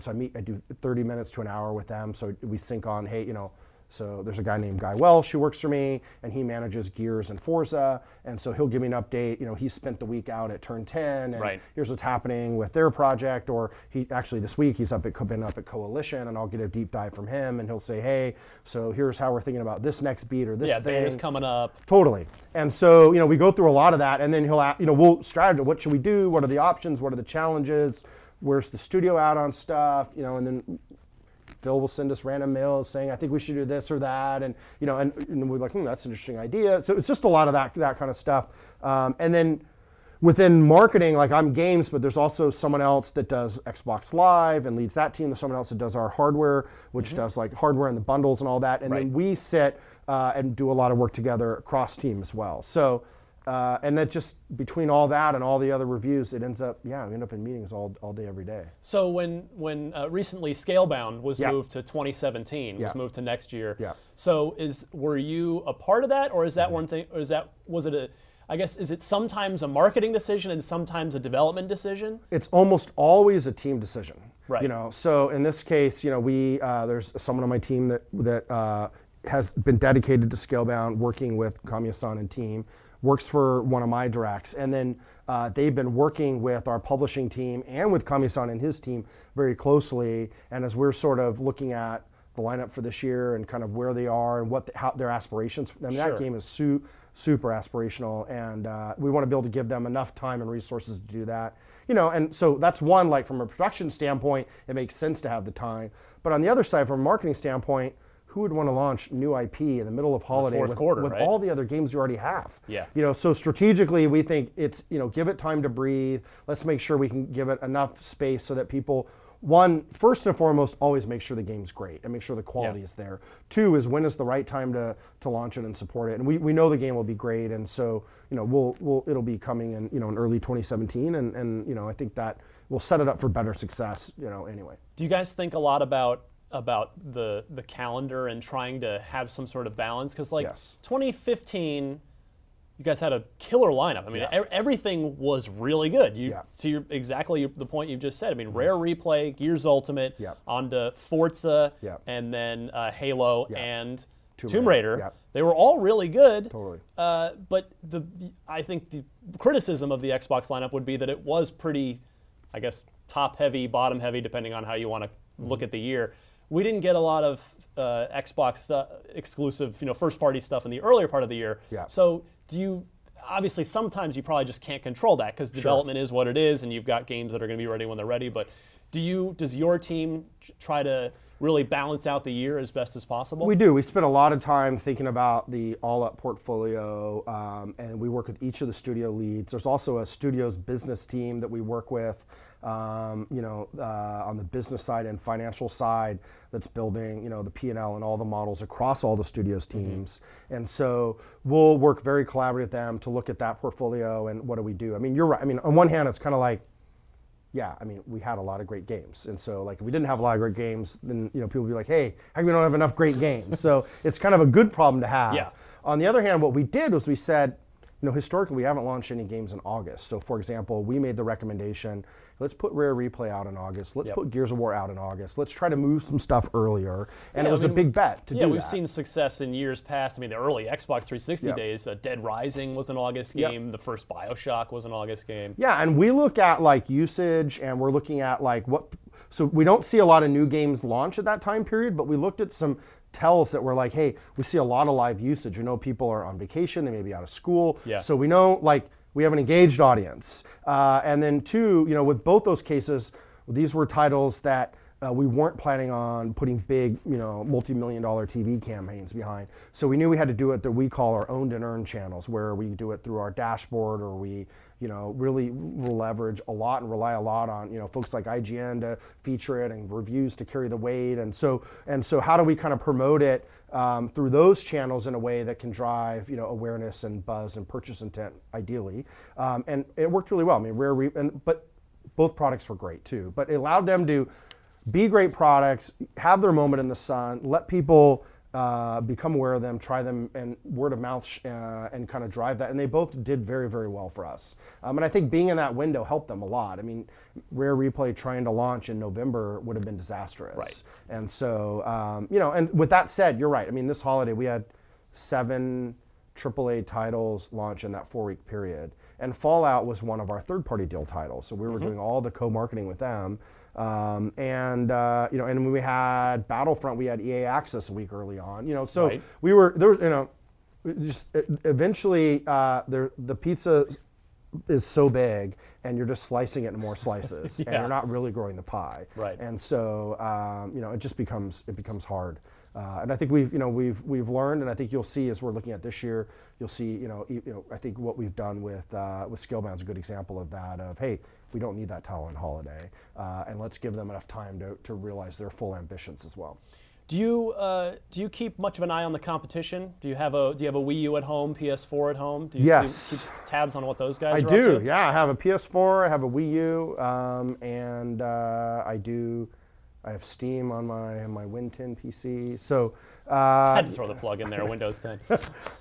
so I do 30 minutes to an hour with them. So we sync on, hey, you know, so there's a guy named Guy Welsh who works for me, and he manages Gears and Forza, and so he'll give me an update. You know, he spent the week out at Turn 10, and here's what's happening with their project, or he actually this week he's been up at Coalition, and I'll get a deep dive from him, and he'll say, hey, so here's how we're thinking about this next beat or this thing. Yeah, is coming up. Totally. And so, you know, we go through a lot of that, and then he'll, you know, we'll strategize. What should we do? What are the options? What are the challenges? Where's the studio out on stuff? You know, and then Phil will send us random mails saying, I think we should do this or that. And, you know, and we're like, that's an interesting idea. So it's just a lot of that kind of stuff. And then within marketing, like I'm games, but there's also someone else that does Xbox Live and leads that team. There's someone else that does our hardware, which does like hardware and the bundles and all that. And then we sit and do a lot of work together across team as well. So, and that just between all that and all the other reviews, it ends up, we end up in meetings all day, every day. So when recently Scalebound was moved to 2017, was moved to next year. Yeah. So were you a part of that, or is that one thing, or is it sometimes a marketing decision and sometimes a development decision? It's almost always a team decision. Right. You know, so in this case, you know, there's someone on my team that has been dedicated to Scalebound, working with Kamiya-san and team, works for one of my directs. And then they've been working with our publishing team and with Kamiya-san and his team very closely. And as we're sort of looking at the lineup for this year and kind of where they are and what the, how their aspirations, I mean, sure. That game is super aspirational, and we want to be able to give them enough time and resources to do that. You know, and so that's one, like from a production standpoint, it makes sense to have the time. But on the other side, from a marketing standpoint, who would want to launch new IP in the middle of holiday with right? all the other games you already have? Yeah. You know, so strategically, we think it's, you know, give it time to breathe. Let's make sure we can give it enough space so that people, one, first and foremost, always make sure the game's great and make sure the quality is there. Two is, when is the right time to launch it and support it? And we know the game will be great, and so, you know, we'll it'll be coming in, you know, in early 2017, and you know, I think that will set it up for better success, you know, anyway. Do you guys think a lot about the calendar and trying to have some sort of balance? Because, like, 2015, you guys had a killer lineup. I mean, everything was really good. So you're exactly the point you just said. I mean, Rare Replay, Gears Ultimate, onto Forza, and then Halo and Tomb Raider. They were all really good. Totally. But I think the criticism of the Xbox lineup would be that it was pretty, I guess, top heavy, bottom heavy, depending on how you want to look at the year. We didn't get a lot of Xbox exclusive, you know, first-party stuff in the earlier part of the year. Yeah. So do you, obviously, sometimes you probably just can't control that because development is what it is, and you've got games that are going to be ready when they're ready. But do you, does your team try to really balance out the year as best as possible? We do. We spend a lot of time thinking about the all-up portfolio, and we work with each of the studio leads. There's also a studio's business team that we work with. You know, on the business side and financial side, that's building, you know, the P&L and all the models across all the studios teams. And so we'll work very collaboratively with them to look at that portfolio and what do we do. I mean, you're right. I mean, on one hand, it's kind of like, I mean, we had a lot of great games. And so, like, if we didn't have a lot of great games, then, you know, people would be like, hey, how come we don't have enough great games? So it's kind of a good problem to have. Yeah. On the other hand, what we did was we said, you know, historically, we haven't launched any games in August. So, for example, we made the recommendation, let's put Rare Replay out in August. Let's put Gears of War out in August. Let's try to move some stuff earlier. And it was, I mean, a big bet to do that. Yeah, we've seen success in years past. I mean, the early Xbox 360 days, Dead Rising was an August game. The first BioShock was an August game. Yeah, and we look at, like, usage, and we're looking at, like, what... So we don't see a lot of new games launch at that time period, but we looked at some tells that were like, hey, we see a lot of live usage. We know people are on vacation. They may be out of school. Yeah. So we know, like... We have an engaged audience. And then two, you know, with both those cases, these were titles that we weren't planning on putting big, you know, multi-million-dollar TV campaigns behind. So we knew we had to do it that we call our owned and earned channels, where we do it through our dashboard, or we, you know, really leverage a lot and rely a lot on, you know, folks like IGN to feature it and reviews to carry the weight. And so how do we kind of promote it through those channels in a way that can drive, you know, awareness and buzz and purchase intent, ideally. And it worked really well. I mean, but both products were great too. But it allowed them to be great products, have their moment in the sun, let people become aware of them, try them, and word of mouth, and kind of drive that. And they both did very, very well for us. And I think being in that window helped them a lot. I mean, Rare Replay trying to launch in November would have been disastrous. Right. And so, you know, and with that said, you're right. I mean, this holiday we had 7 AAA titles launch in that 4-week period. And Fallout was one of our third-party deal titles. So we were doing all the co-marketing with them. You know, and when we had Battlefront, we had EA Access a week early on, you know, so we were, there was, you know, just eventually, the pizza is so big and you're just slicing it in more slices and you're not really growing the pie. Right. And so, you know, it just becomes, it becomes hard. And I think we've, you know, we've learned, and I think you'll see as we're looking at this year, you'll see, you know, I think what we've done with Scalebound is a good example of that. Of, hey, we don't need that title on holiday, and let's give them enough time to realize their full ambitions as well. Do you keep much of an eye on the competition? Do you have a Wii U at home, PS4 at home? Do you keep tabs on what those guys are up to? I do. Yeah, I have a PS4, I have a Wii U, and I do. I have Steam on my Win 10 PC, so... had to throw the plug in there, Windows 10.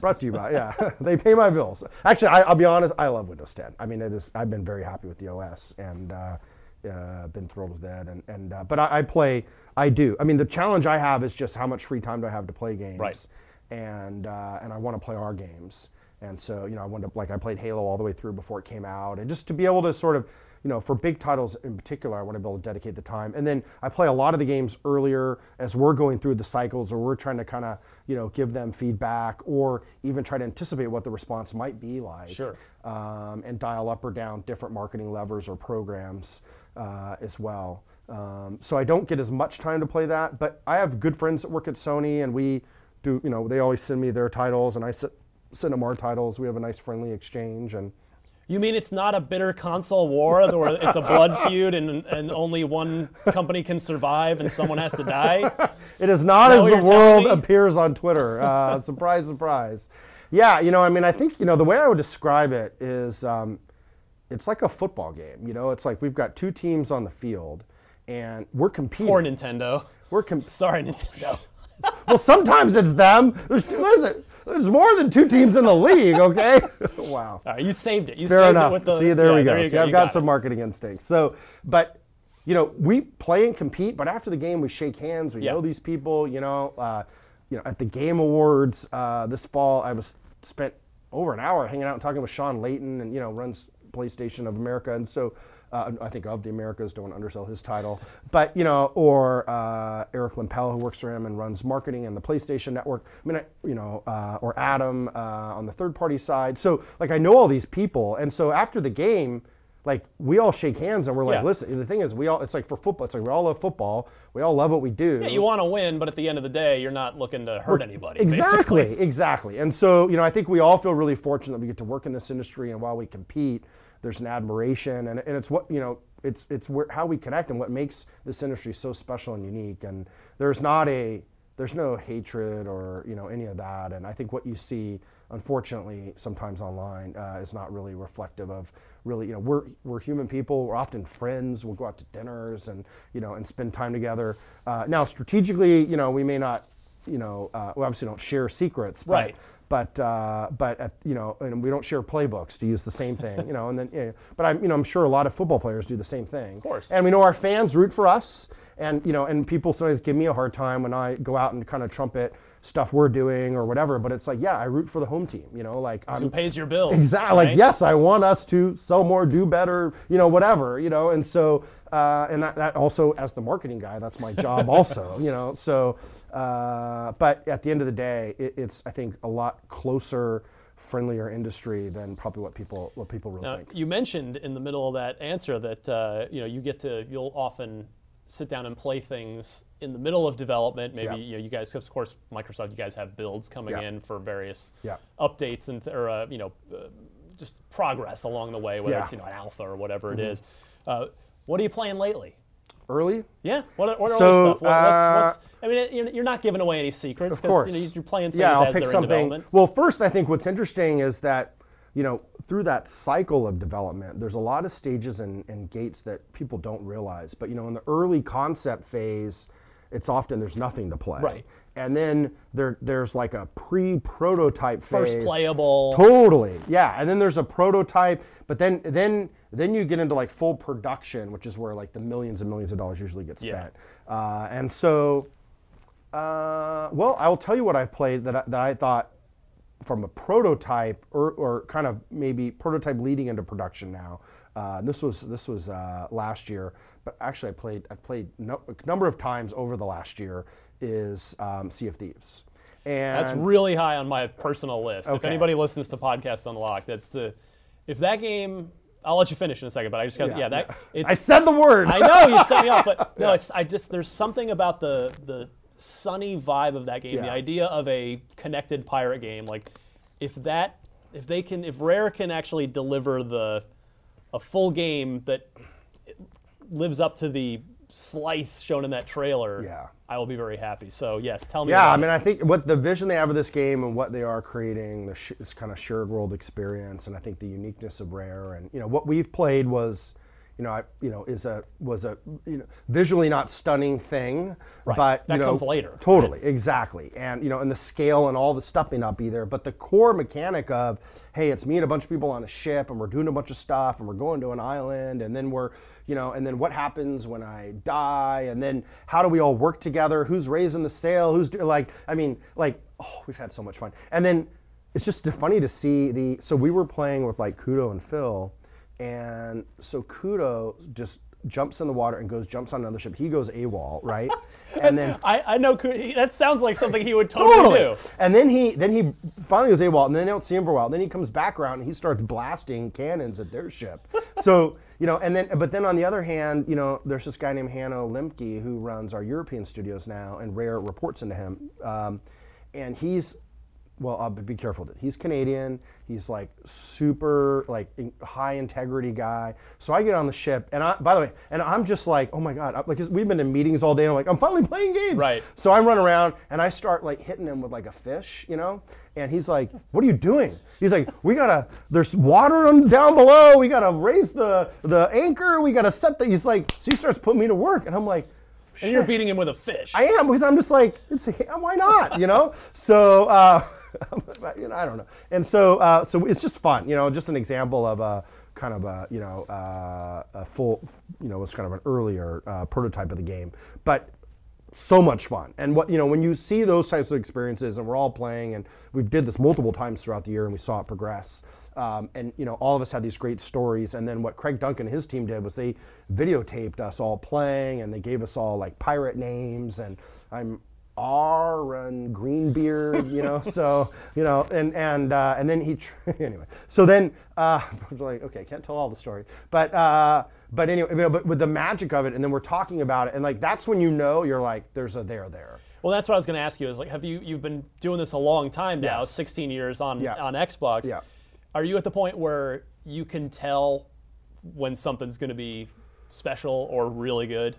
Brought to you by, they pay my bills. Actually, I'll be honest, I love Windows 10. I mean, I've been very happy with the OS, and been thrilled with that, and but I do. I mean, the challenge I have is just how much free time do I have to play games, right? And I want to play our games, and so I wound up, like, I played Halo all the way through before it came out, and just to be able to sort of, for big titles in particular, I want to be able to dedicate the time, and then I play a lot of the games earlier as we're going through the cycles, or we're trying to kind of give them feedback, or even try to anticipate what the response might be like, sure, and dial up or down different marketing levers or programs as well. So I don't get as much time to play that, but I have good friends that work at Sony, and we do, they always send me their titles, and I send them our titles. We have a nice friendly exchange. And you mean it's not a bitter console war where it's a blood feud and only one company can survive and someone has to die? It is not as the world appears on Twitter. Surprise, surprise. Yeah, I mean, I think, the way I would describe it is it's like a football game. It's like we've got two teams on the field and we're competing. Poor Nintendo. Sorry, Nintendo. Well, sometimes it's them. There's more than two teams in the league, okay? Wow. All right, you saved it. You Fair saved enough. It with the... See, there yeah, we go. There you See, go. I've got some marketing instincts. So, but, we play and compete, but after the game, we shake hands. We know these people, At the Game Awards this fall, I spent over an hour hanging out and talking with Sean Layton, and, runs PlayStation of America. And so, I think of the Americas, don't want to undersell his title, but or Eric Limpel, who works for him and runs marketing and the PlayStation Network. I mean, or Adam on the third-party side. So, like, I know all these people, and so after the game, like, we all shake hands and we're like, listen. The thing is, it's like for football. It's like we all love football. We all love what we do. Yeah, you want to win, but at the end of the day, you're not looking to hurt anybody. Exactly, basically. Exactly. And so, I think we all feel really fortunate that we get to work in this industry, and while we compete, there's an admiration, and it's what, it's where, how we connect and what makes this industry so special and unique. And there's no hatred or, any of that. And I think what you see, unfortunately, sometimes online is not really reflective of really, we're human people. We're often friends. We'll go out to dinners and, and spend time together. Now, strategically, we may not, we obviously don't share secrets. But, right. And we don't share playbooks, to use the same thing, and then, but I'm sure a lot of football players do the same thing. Of course. And we know our fans root for us, and, and people sometimes give me a hard time when I go out and kind of trumpet stuff we're doing or whatever, but it's like, yeah, I root for the home team, like. Who pays your bills. Exactly, right? Like, yes, I want us to sell more, do better, whatever, and so, and that also, as the marketing guy, that's my job also, so. But at the end of the day, it's, I think, a lot closer, friendlier industry than probably what people really think. You mentioned in the middle of that answer that you'll often sit down and play things in the middle of development. Maybe you guys, of course, Microsoft, you guys have builds coming in for various updates and just progress along the way, whether it's an alpha or whatever it is. What are you playing lately? Early? Yeah. What so, other stuff? I mean, you're not giving away any secrets because you're playing things as they're in development. Well, first, I think what's interesting is that, through that cycle of development, there's a lot of stages and gates that people don't realize. But, in the early concept phase, it's often there's nothing to play. Right. And then there's like a pre-prototype phase. First playable. Totally. Yeah. And then there's a prototype, but then you get into like full production, which is where like the millions and millions of dollars usually get spent. Yeah. And so, well, I will tell you what I've played that I thought from a prototype or kind of maybe prototype leading into production now. This was last year, but actually I played a number of times over the last year is Sea of Thieves. And that's really high on my personal list. Okay. If anybody listens to Podcast Unlocked, if that game. I'll let you finish in a second, but I just got I said the word. I know you set me up, but no, there's something about the sunny vibe of that game, the idea of a connected pirate game. Like, if Rare can actually deliver a full game that lives up to the slice shown in that trailer, I will be very happy. So yes, tell me. Yeah, I mean, I think what the vision they have of this game and what they are creating, this kind of shared world experience, and I think the uniqueness of Rare, and what we've played was, visually not stunning thing, right. But that comes later. Totally, exactly, and and the scale and all the stuff may not be there, but the core mechanic of, hey, it's me and a bunch of people on a ship, and we're doing a bunch of stuff, and we're going to an island, and then we're you know, and then what happens when I die, and then how do we all work together, who's raising the sail, who's like, I mean, like, oh, we've had so much fun. And then it's just funny to see the, so we were playing with like Kudo and Phil, and so Kudo just jumps in the water and goes, jumps on another ship. He goes AWOL, right? And then I know that sounds like something he would totally do. And then he finally goes AWOL, and then they don't see him for a while. And then he comes back around and he starts blasting cannons at their ship. So, you know, and then, but then on the other hand, you know, there's this guy named Hanno Lemke who runs our European studios now, and Rare reports into him. And he's, well, I'll be careful. He's Canadian. He's like super, like high integrity guy. So I get on the ship, and I, by the way, and I'm just like, oh my god, like we've been in meetings all day, and I'm like, I'm finally playing games. Right. So I run around and I start like hitting him with like a fish, you know. And he's like, what are you doing? He's like, we gotta, there's water down below. We gotta raise the anchor. We gotta set the. He's like, so he starts putting me to work, and I'm like. Shit. And you're beating him with a fish. I am, because I'm just like, it's, why not, you know? So, you know, I don't know. And so, so it's just fun, you know, just an example of a kind of a, you know, a full, you know, it's kind of an earlier prototype of the game, but so much fun. And what, you know, when you see those types of experiences, and we're all playing, and we did this multiple times throughout the year, and we saw it progress. And you know, all of us had these great stories, and then what Craig Duncan and his team did was they videotaped us all playing, and they gave us all like pirate names, and I'm Aaron Greenberg, you know, so, you know, and then he, anyway, so then, I was like, okay, can't tell all the story, but anyway, you know, but with the magic of it, and then we're talking about it, and like, that's when you know, you're like, there's a there there. Well, that's what I was going to ask you, is like, have you, you've been doing this a long time now, yes. 16 years on Xbox. Yeah. Are you at the point where you can tell when something's going to be special or really good?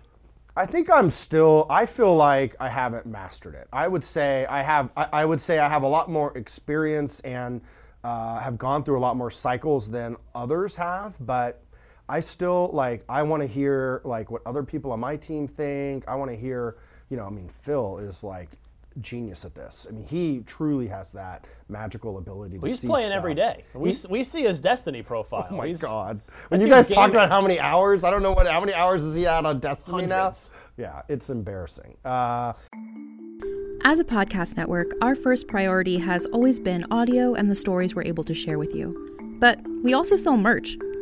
I think I'm still. I feel like I haven't mastered it. I would say I have. I would say I have a lot more experience and have gone through a lot more cycles than others have. But I still like. I want to hear like what other people on my team think. I want to hear. You know, I mean, Phil is like. Genius at this. I mean, he truly has that magical ability to see stuff. He's playing every day. We see his Destiny profile. Oh my god! When you guys talk about how many hours, I don't know how many hours is he at on Destiny now. Yeah, it's embarrassing. As a podcast network, our first priority has always been audio and the stories we're able to share with you. But we also sell merch,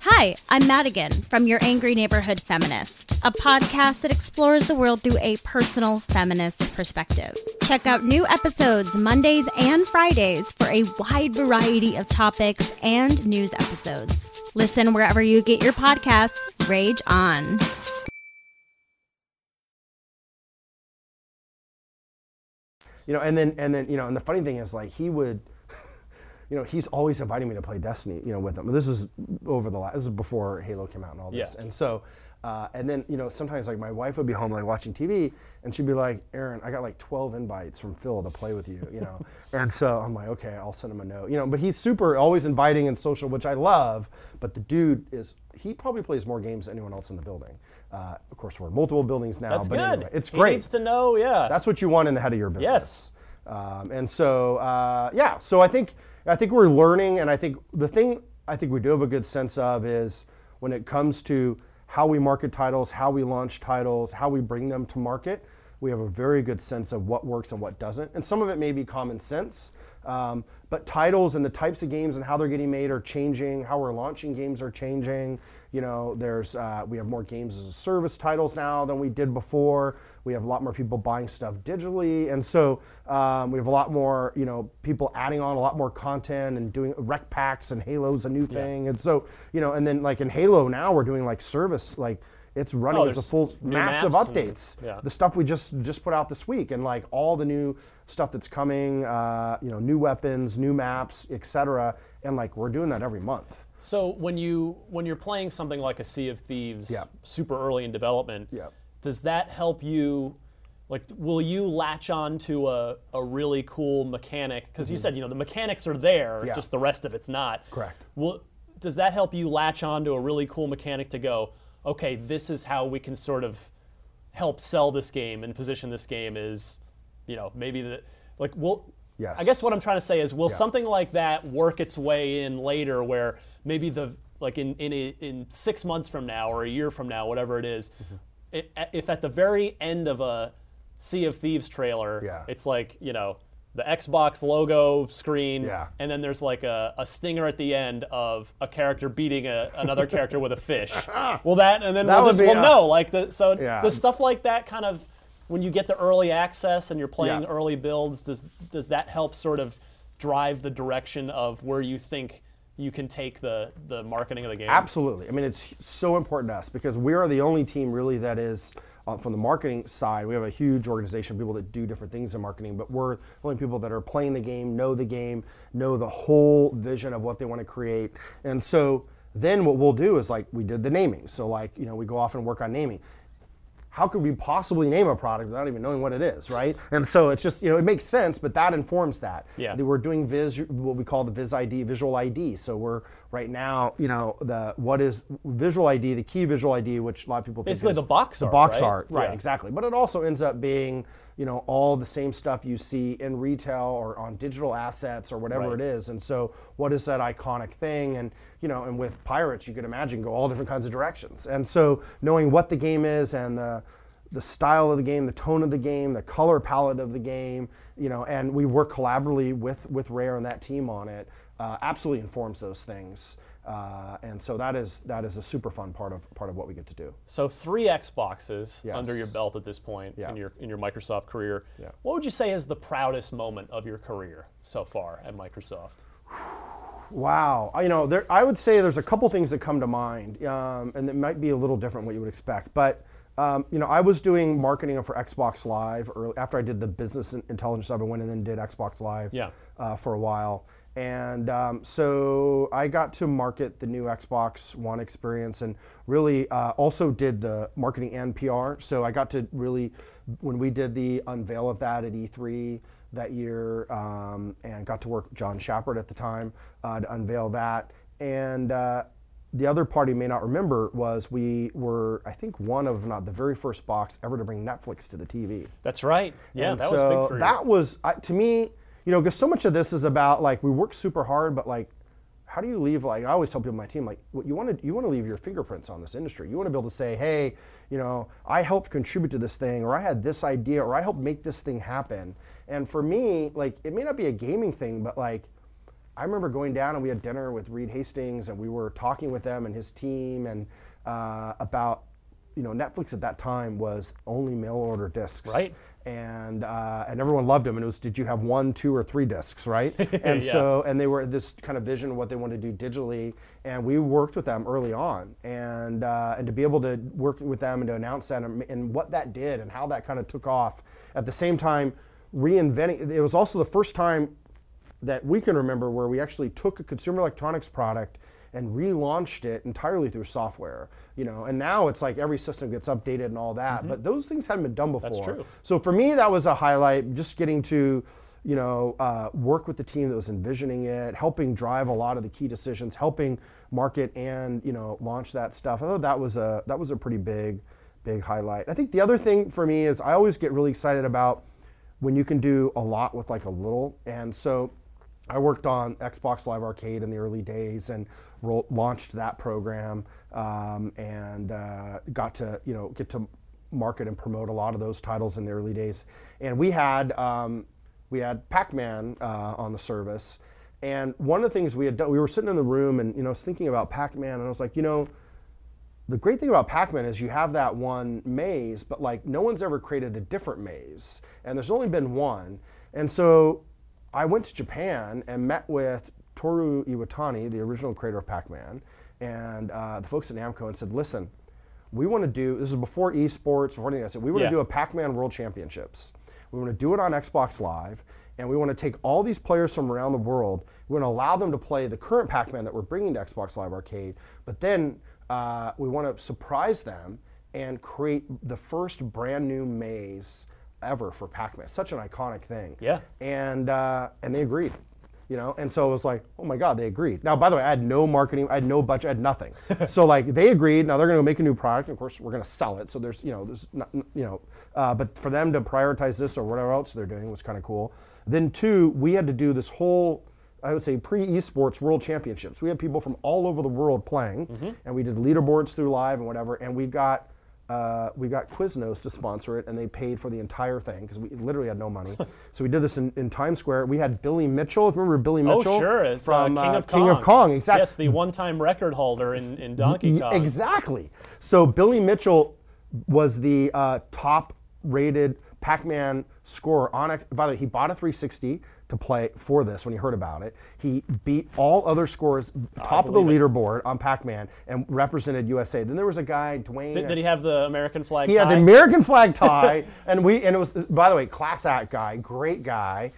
Hi, I'm Madigan from Your Angry Neighborhood Feminist, a podcast that explores the world through a personal feminist perspective. Check out new episodes Mondays and Fridays for a wide variety of topics and news episodes. Listen wherever you get your podcasts. Rage on. You know, and then, you know, and the funny thing is, like, he would, you know, he's always inviting me to play Destiny, you know, with him. This is over the last, this is before Halo came out and all this. Yeah. And so, and then, you know, sometimes like my wife would be home like watching TV and she'd be like, Aaron, I got like 12 invites from Phil to play with you, you know? And so I'm like, okay, I'll send him a note, you know, but he's super always inviting and social, which I love, but the dude is, he probably plays more games than anyone else in the building. Of course, we're in multiple buildings now. That's but good. Anyway, it's great. He needs to know, yeah. That's what you want in the head of your business. Yes. And so, yeah, so I think we're learning, and I think the thing I think we do have a good sense of is when it comes to how we market titles, how we launch titles, how we bring them to market, we have a very good sense of what works and what doesn't. And some of it may be common sense, but titles and the types of games and how they're getting made are changing, how we're launching games are changing. You know, there's we have more games as a service titles now than we did before. We have a lot more people buying stuff digitally, and so we have a lot more, you know, people adding on a lot more content and doing rec packs, and Halo's a new thing, yeah. And so, you know, and then like in Halo now we're doing like service, like it's running as a full massive updates. And, yeah. The stuff we just put out this week, and like all the new stuff that's coming, you know, new weapons, new maps, etc. And like we're doing that every month. So when you're playing something like a Sea of Thieves, yeah. super early in development, yeah. does that help you? Like, will you latch on to a really cool mechanic? Because mm-hmm. you said, you know, the mechanics are there, yeah. just the rest of it's not. Correct. Well, does that help you latch on to a really cool mechanic to go, okay, this is how we can sort of help sell this game and position this game as, you know, maybe the like we'll. Yes. I guess what I'm trying to say is, will yeah. something like that work its way in later, where maybe the like in 6 months from now or a year from now, whatever it is, mm-hmm. if at the very end of a Sea of Thieves trailer, yeah. it's like, you know, the Xbox logo screen, yeah. and then there's like a stinger at the end of a character beating another character with a fish. Well, that and then that we'll just we'll know like the so yeah. does stuff like that kind of. When you get the early access and you're playing yeah. early builds, does that help sort of drive the direction of where you think you can take the marketing of the game? Absolutely. I mean, it's so important to us because we are the only team really that is, from the marketing side, we have a huge organization of people that do different things in marketing, but we're the only people that are playing the game, know the whole vision of what they want to create. And so then what we'll do is like, we did the naming. So like, you know, we go off and work on naming. How could we possibly name a product without even knowing what it is, right? And so it's just, you know, it makes sense, but that informs that. Yeah. We're doing what we call the visual ID. So we're right now, you know, what is visual ID, the key visual ID, which a lot of people think basically is the box art, right? Right, yeah. Exactly. But it also ends up being, you know, all the same stuff you see in retail or on digital assets or whatever right. it is. And so what is that iconic thing? And, you know, and with pirates, you could imagine go all different kinds of directions. And so knowing what the game is and the style of the game, the tone of the game, the color palette of the game, you know, and we work collaboratively with Rare and that team on it, absolutely informs those things. And so that is a super fun part of what we get to do. So 3 Xboxes yes. under your belt at this point yeah. in your Microsoft career. Yeah. What would you say is the proudest moment of your career so far at Microsoft? Wow, you know, I would say there's a couple things that come to mind, and it might be a little different than what you would expect. But you know, I was doing marketing for Xbox Live after I did the business intelligence stuff. I went and then did Xbox Live yeah. For a while. And so I got to market the new Xbox One experience and really also did the marketing and PR. So I got to really, when we did the unveil of that at E3 that year, and got to work with John Shepard at the time to unveil that. And the other part you may not remember was we were, I think, one of, not the very first box ever to bring Netflix to the TV. That's right. Yeah, and that was big for you. That was, to me, you know, because so much of this is about like we work super hard, but like, how do you leave? Like I always tell people on my team, like, what you want to leave your fingerprints on this industry. You want to be able to say, hey, you know, I helped contribute to this thing, or I had this idea, or I helped make this thing happen. And for me, like, it may not be a gaming thing, but like, I remember going down and we had dinner with Reed Hastings, and we were talking with them and his team, and about, you know, Netflix at that time was only mail order discs, right? And everyone loved them, and it was, did you have 1, 2, or 3 discs, right? And yeah. so, and they were this kind of vision of what they wanted to do digitally, and we worked with them early on, and to be able to work with them and to announce that and what that did and how that kind of took off. At the same time, reinventing, it was also the first time that we can remember where we actually took a consumer electronics product and relaunched it entirely through software, you know, and now it's like every system gets updated and all that, but those things hadn't been done before. That's true. So for me, that was a highlight, just getting to, you know, work with the team that was envisioning it, helping drive a lot of the key decisions, helping market and, you know, launch that stuff. I thought that was a pretty big highlight. I think the other thing for me is I always get really excited about when you can do a lot with like a little. And so I worked on Xbox Live Arcade in the early days and launched that program, and got to, you know, get to market and promote a lot of those titles in the early days. And we had Pac-Man on the service, and one of the things we had done, we were sitting in the room and, you know, I was thinking about Pac-Man, and I was like, you know, the great thing about Pac-Man is you have that one maze, but like no one's ever created a different maze, and there's only been one. And so I went to Japan and met with Toru Iwatani, the original creator of Pac-Man, and the folks at Namco, and said, listen, we want to do, this is before esports, before anything, I said, we want to do a Pac-Man World Championships. We want to do it on Xbox Live, and we want to take all these players from around the world. We want to allow them to play the current Pac-Man that we're bringing to Xbox Live Arcade, but then we want to surprise them and create the first brand new maze ever for Pac-Man. Such an iconic thing. Yeah. And they agreed. You know, and so it was like, oh my God, they agreed. Now, by the way, I had no marketing, I had no budget, I had nothing. So like they agreed. Now they're going to make a new product. And of course, we're going to sell it. So there's, you know, not, you know, but for them to prioritize this or whatever else they're doing was kind of cool. Then two, we had to do this whole, I would say, pre-esports world championships. We had people from all over the world playing, and we did leaderboards through live and whatever. And we got Quiznos to sponsor it, and they paid for the entire thing because we literally had no money. So we did this in Times Square. We had Billy Mitchell. Remember Billy Mitchell? Oh, sure. It's from King of Kong. Exactly. Yes, the one-time record holder in Donkey Kong. Exactly. So Billy Mitchell was the top-rated Pac-Man scorer on it. By the way, he bought a 360 to play for this when he heard about it. He beat all other scorers, top of the leaderboard on Pac-Man, and represented USA. Then there was a guy, Dwayne. Did he have the American flag tie? He had the American flag tie, and it was, by the way, class act guy, great guy,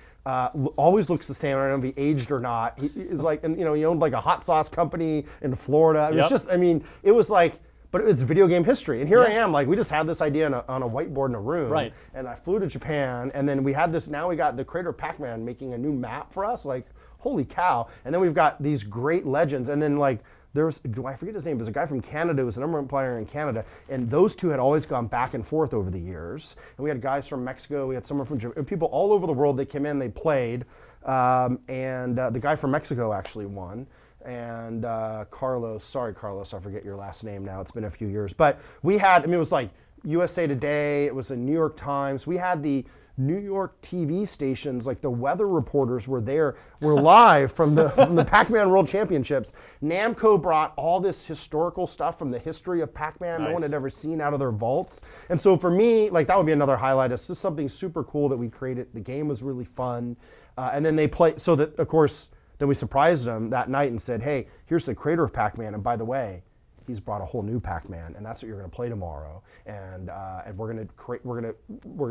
always looks the same. I don't know if he aged or not. He is like, and you know, he owned like a hot sauce company in Florida. It was just, I mean, it was like, but it's video game history. And here I am, like, we just had this idea on a whiteboard in a room. Right. And I flew to Japan, and then we had this, now we got the creator of Pac-Man making a new map for us. Like, holy cow. And then we've got these great legends. And then, like, there's, I forget his name, there's a guy from Canada who was the number one player in Canada. And those two had always gone back and forth over the years. And we had guys from Mexico, we had someone from Japan, people all over the world. They came in, they played. The guy from Mexico actually won. And Carlos, sorry Carlos, I forget your last name now, it's been a few years. But we had, I mean, it was like USA Today, it was the New York Times, we had the New York TV stations, like the weather reporters were there, were live from the Pac-Man World Championships. Namco brought all this historical stuff from the history of Pac-Man no one had ever seen out of their vaults. And so for me, like that would be another highlight. It's just something super cool that we created. The game was really fun. And then they played, so that, of course, then we surprised him that night and said, hey, here's the creator of Pac-Man, and by the way, he's brought a whole new Pac-Man, and that's what you're going to play tomorrow. And we're going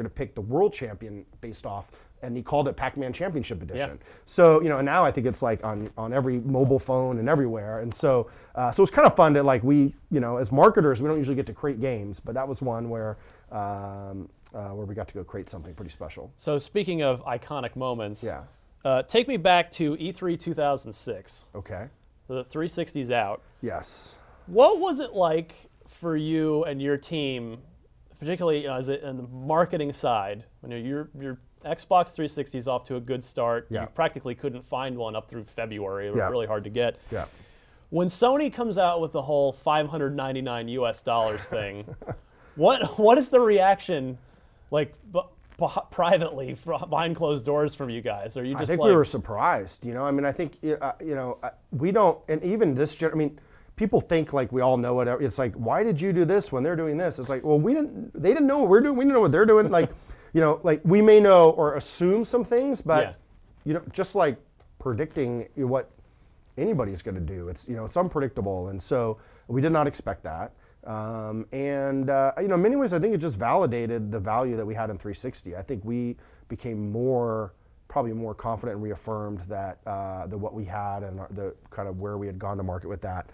to pick the world champion based off, and he called it Pac-Man Championship Edition. So, you know, and now I think it's like on every mobile phone and everywhere. And so so it's kind of fun to, like, we, you know, as marketers, we don't usually get to create games, but that was one where we got to go create something pretty special. So speaking of iconic moments, take me back to E3 2006. Okay. The 360's out. Yes. What was it like for you and your team, particularly, you know, as on the marketing side? When your Xbox 360's off to a good start. You practically couldn't find one up through February. It was really hard to get. When Sony comes out with the whole $599 US thing, what is the reaction like? Privately, behind closed doors from you guys? Or you just, I think, like, we were surprised, you know? I mean, I think, you know, we don't, and even this, I mean, people think like we all know what, it's like, why did you do this when they're doing this? It's like, well, they didn't know what we're doing, we didn't know what they're doing. Like, you know, like we may know or assume some things, but, you know, just like predicting what anybody's gonna do, it's, you know, it's unpredictable. And so we did not expect that. You know, in many ways, I think it just validated the value that we had in 360. I think we became more probably more confident and reaffirmed that what we had and the kind of where we had gone to market with that,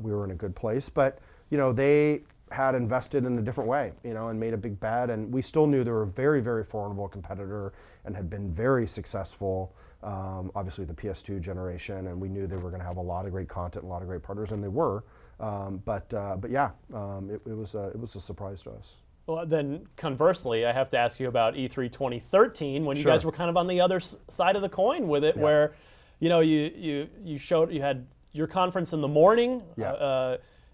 we were in a good place. But you know, they had invested in a different way, you know, and made a big bet, and we still knew they were a very, very formidable competitor and had been very successful, obviously the PS2 generation, and we knew they were going to have a lot of great content, a lot of great partners, and they were. But yeah, it was a surprise to us. Well, then conversely, I have to ask you about E3 2013 when you guys were kind of on the other side of the coin with it, where, you know, you showed, you had your conference in the morning.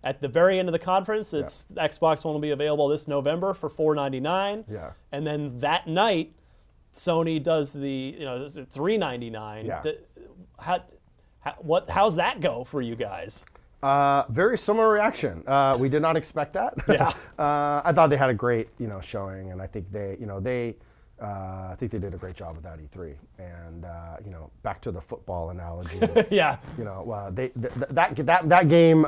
At the very end of the conference, it's Xbox One will be available this November for $4.99. Yeah. And then that night, Sony does the, you know, $3.99. Yeah. How's that go for you guys? Very similar reaction. We did not expect that. I thought they had a great, you know, showing, and I think they, you know, I think they did a great job with that E3. And you know, back to the football analogy. You know, that game,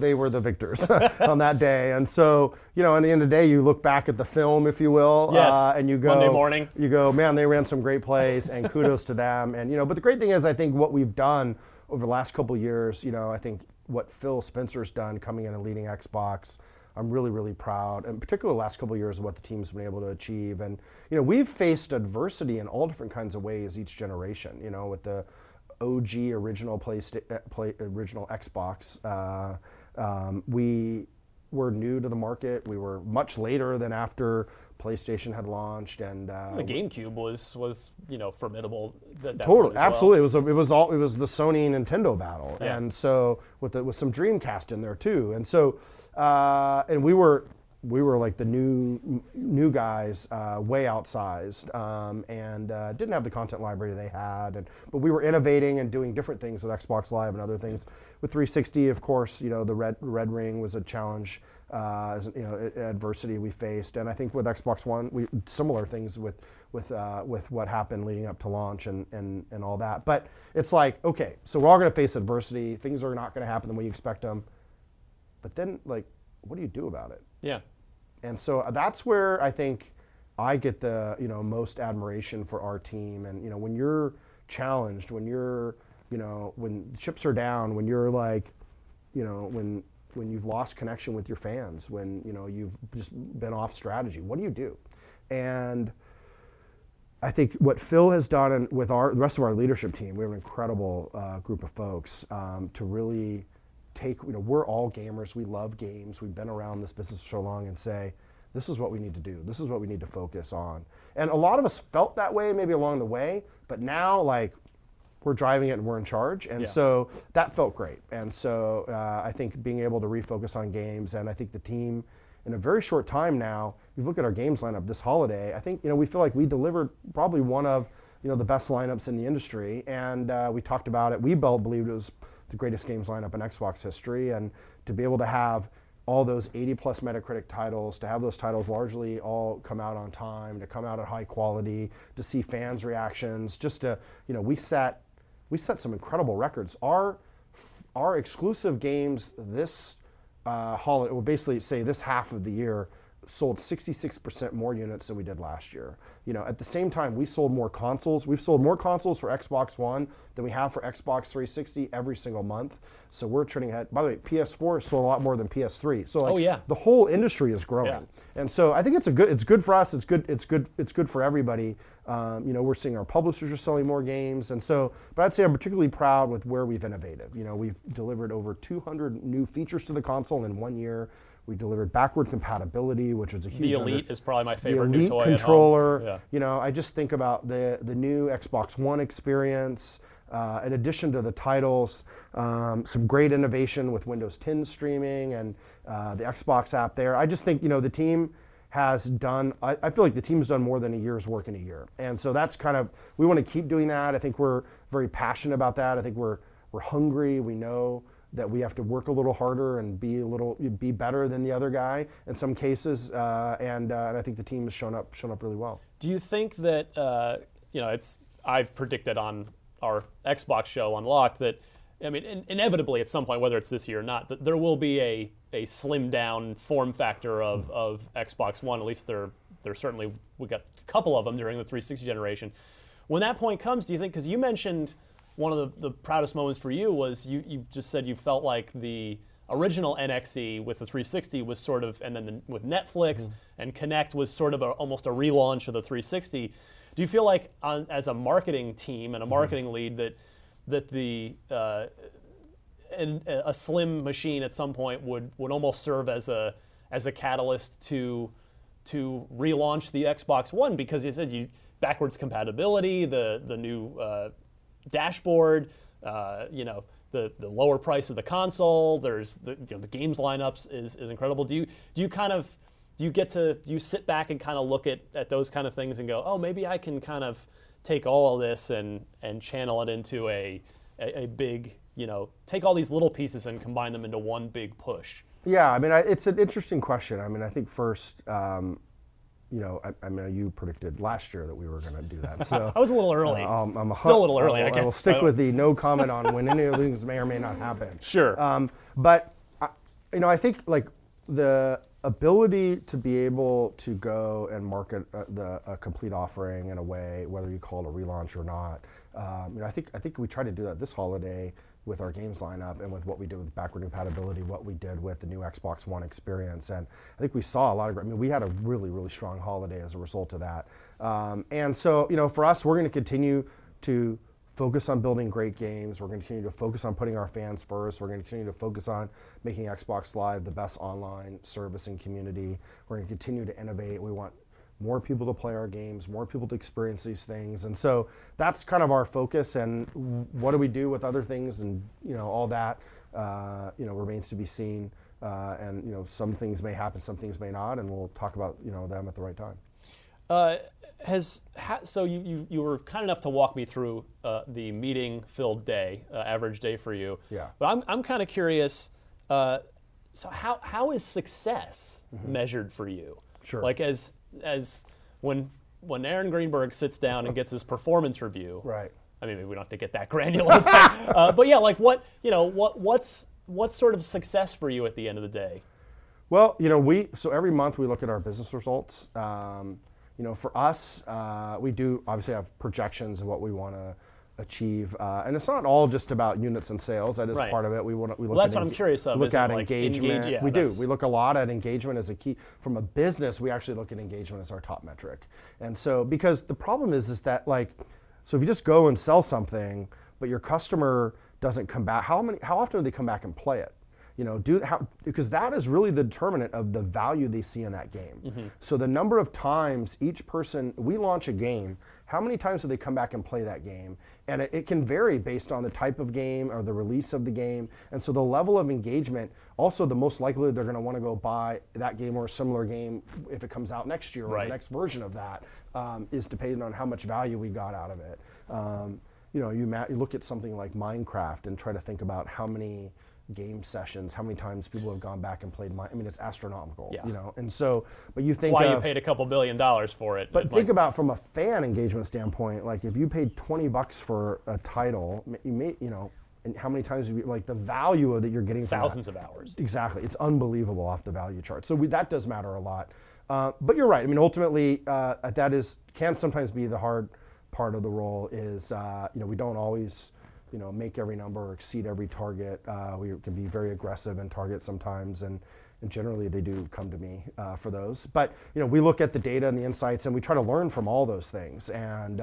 they were the victors on that day. And so, you know, at the end of the day, you look back at the film, if you will, and you go Monday morning. You go, man, they ran some great plays, and kudos to them. And you know, but the great thing is, I think what we've done over the last couple of years, you know, I think what Phil Spencer's done coming in and leading Xbox, I'm really, really proud, and particularly the last couple of years of what the team's been able to achieve. And, you know, we've faced adversity in all different kinds of ways each generation, you know, with the OG original original Xbox. We were new to the market. We were much later than after PlayStation had launched, and the GameCube was you know, formidable. That totally, absolutely. Well. It was the Sony Nintendo battle, and so with some Dreamcast in there too, and so and we were like the new guys, way outsized, and didn't have the content library they had, but we were innovating and doing different things with Xbox Live and other things. With 360, of course, you know, the red ring was a challenge. You know, adversity we faced, and I think with Xbox One, we similar things with what happened leading up to launch and all that. But it's like, okay, so we're all going to face adversity. Things are not going to happen the way you expect them. But then, like, what do you do about it? Yeah. And so that's where I think I get the, you know, most admiration for our team. And you know, when you're challenged, when you're, you know, when chips are down, when you're like, you know, when you've lost connection with your fans, when you know you've just been off strategy, what do you do? And I think what Phil has done, and with the rest of our leadership team, we have an incredible group of folks to really take. You know, we're all gamers. We love games. We've been around this business for so long, and say, this is what we need to do. This is what we need to focus on. And a lot of us felt that way, maybe along the way, but now, like, we're driving it and we're in charge, and so that felt great. And so I think being able to refocus on games, and I think the team, in a very short time now, if you look at our games lineup this holiday, I think, you know, we feel like we delivered probably one of, you know, the best lineups in the industry, and we talked about it. We both believed it was the greatest games lineup in Xbox history, and to be able to have all those 80-plus Metacritic titles, to have those titles largely all come out on time, to come out at high quality, to see fans' reactions, just to, you know, we set some incredible records. Our exclusive games this holiday, well, basically say this half of the year, sold 66% more units than we did last year. You know, at the same time, we sold more consoles. We've sold more consoles for Xbox One than we have for Xbox 360 every single month. So we're turning ahead. By the way, PS4 sold a lot more than PS3. So like, the whole industry is growing. And so I think it's good for us. It's good for everybody. You know, we're seeing our publishers are selling more games, and so. But I'd say I'm particularly proud with where we've innovated. You know, we've delivered over 200 new features to the console in 1 year. We delivered backward compatibility, which was a huge. The Elite is probably my favorite new toy. The Elite controller. You know, I just think about the new Xbox One experience. In addition to the titles, some great innovation with Windows 10 streaming and the Xbox app there. I just think, you know, the team has done. I feel like the team's done more than a year's work in a year, and so that's kind of, we want to keep doing that. I think we're very passionate about that. I think we're hungry. We know that we have to work a little harder and be better than the other guy in some cases, and I think the team has shown up really well. Do you think that you know, I've predicted on our Xbox show Unlocked that, I mean, inevitably at some point, whether it's this year or not, that there will be a slimmed down form factor of Xbox One. At least there certainly, we got a couple of them during the 360 generation. When that point comes, do you think, because you mentioned one of the proudest moments for you was you just said you felt like the original NXE with the 360 was sort of, and then with Netflix and Kinect was sort of almost a relaunch of the 360. Do you feel like as a marketing team and a marketing lead that the a slim machine at some point would almost serve as a catalyst to relaunch the Xbox One, because you said you backwards compatibility, the new dashboard, the lower price of the console. There's the games lineups is incredible. Do you sit back and kind of look at those kind of things and go, oh, maybe I can kind of take all of this and channel it into a big, take all these little pieces and combine them into one big push? Yeah, I mean, it's an interesting question. I mean, I think first, you predicted last year that we were going to do that. So I was a little early. I'm still a little early. I will stick with the no comment on when any of these may or may not happen. Sure. But I think like the ability to be able to go and market a complete offering in a way, whether you call it a relaunch or not. I think we try to do that this holiday with our games lineup and with what we did with backward compatibility, what we did with the new Xbox One experience. And I think we saw a lot of, we had a really, really strong holiday as a result of that. And so, for us, we're going to continue to focus on building great games. We're going to continue to focus on putting our fans first. We're going to continue to focus on making Xbox Live the best online service and community. We're going to continue to innovate. We want more people to play our games, more people to experience these things. And so that's kind of our focus, and what do we do with other things and all that remains to be seen. And some things may happen, some things may not, and we'll talk about them at the right time. So you were kind enough to walk me through the meeting-filled day, average day for you. Yeah. But I'm kind of curious, so how is success measured for you? Sure. Like when Aaron Greenberg sits down and gets his performance review. Right. I mean, maybe we don't have to get that granular. But yeah, like what's sort of success for you at the end of the day? Well, so every month we look at our business results. For us, we do obviously have projections of what we want to achieve, and it's not all just about units and sales. That is part of it. We look well, that's at what I'm curious of. Look at like engagement. Yeah, we do. We look a lot at engagement as a key. From a business, we actually look at engagement as our top metric. And so, because the problem is that if you just go and sell something, but your customer doesn't come back, how often do they come back and play it? Because that is really the determinant of the value they see in that game. So the number of times each person, we launch a game, how many times do they come back and play that game? And it can vary based on the type of game or the release of the game. And so the level of engagement, also the most likely they're gonna wanna go buy that game or a similar game if it comes out next year or the next version of that, is dependent on how much value we got out of it. You look at something like Minecraft and try to think about how many game sessions, how many times people have gone back and played Minecraft. I mean, it's astronomical, And so, but you think that's why you paid a couple $2 billion for it. But think about from a fan engagement standpoint, like if you paid $20 for a title, you may, and how many times you the value that you're getting. Thousands of hours. Exactly, it's unbelievable off the value chart. So that does matter a lot. But you're right. I mean, ultimately, that can sometimes be the hard part of the role. Is we don't always make every number or exceed every target. We can be very aggressive in targets sometimes, and generally they do come to me for those. But we look at the data and the insights, and we try to learn from all those things, and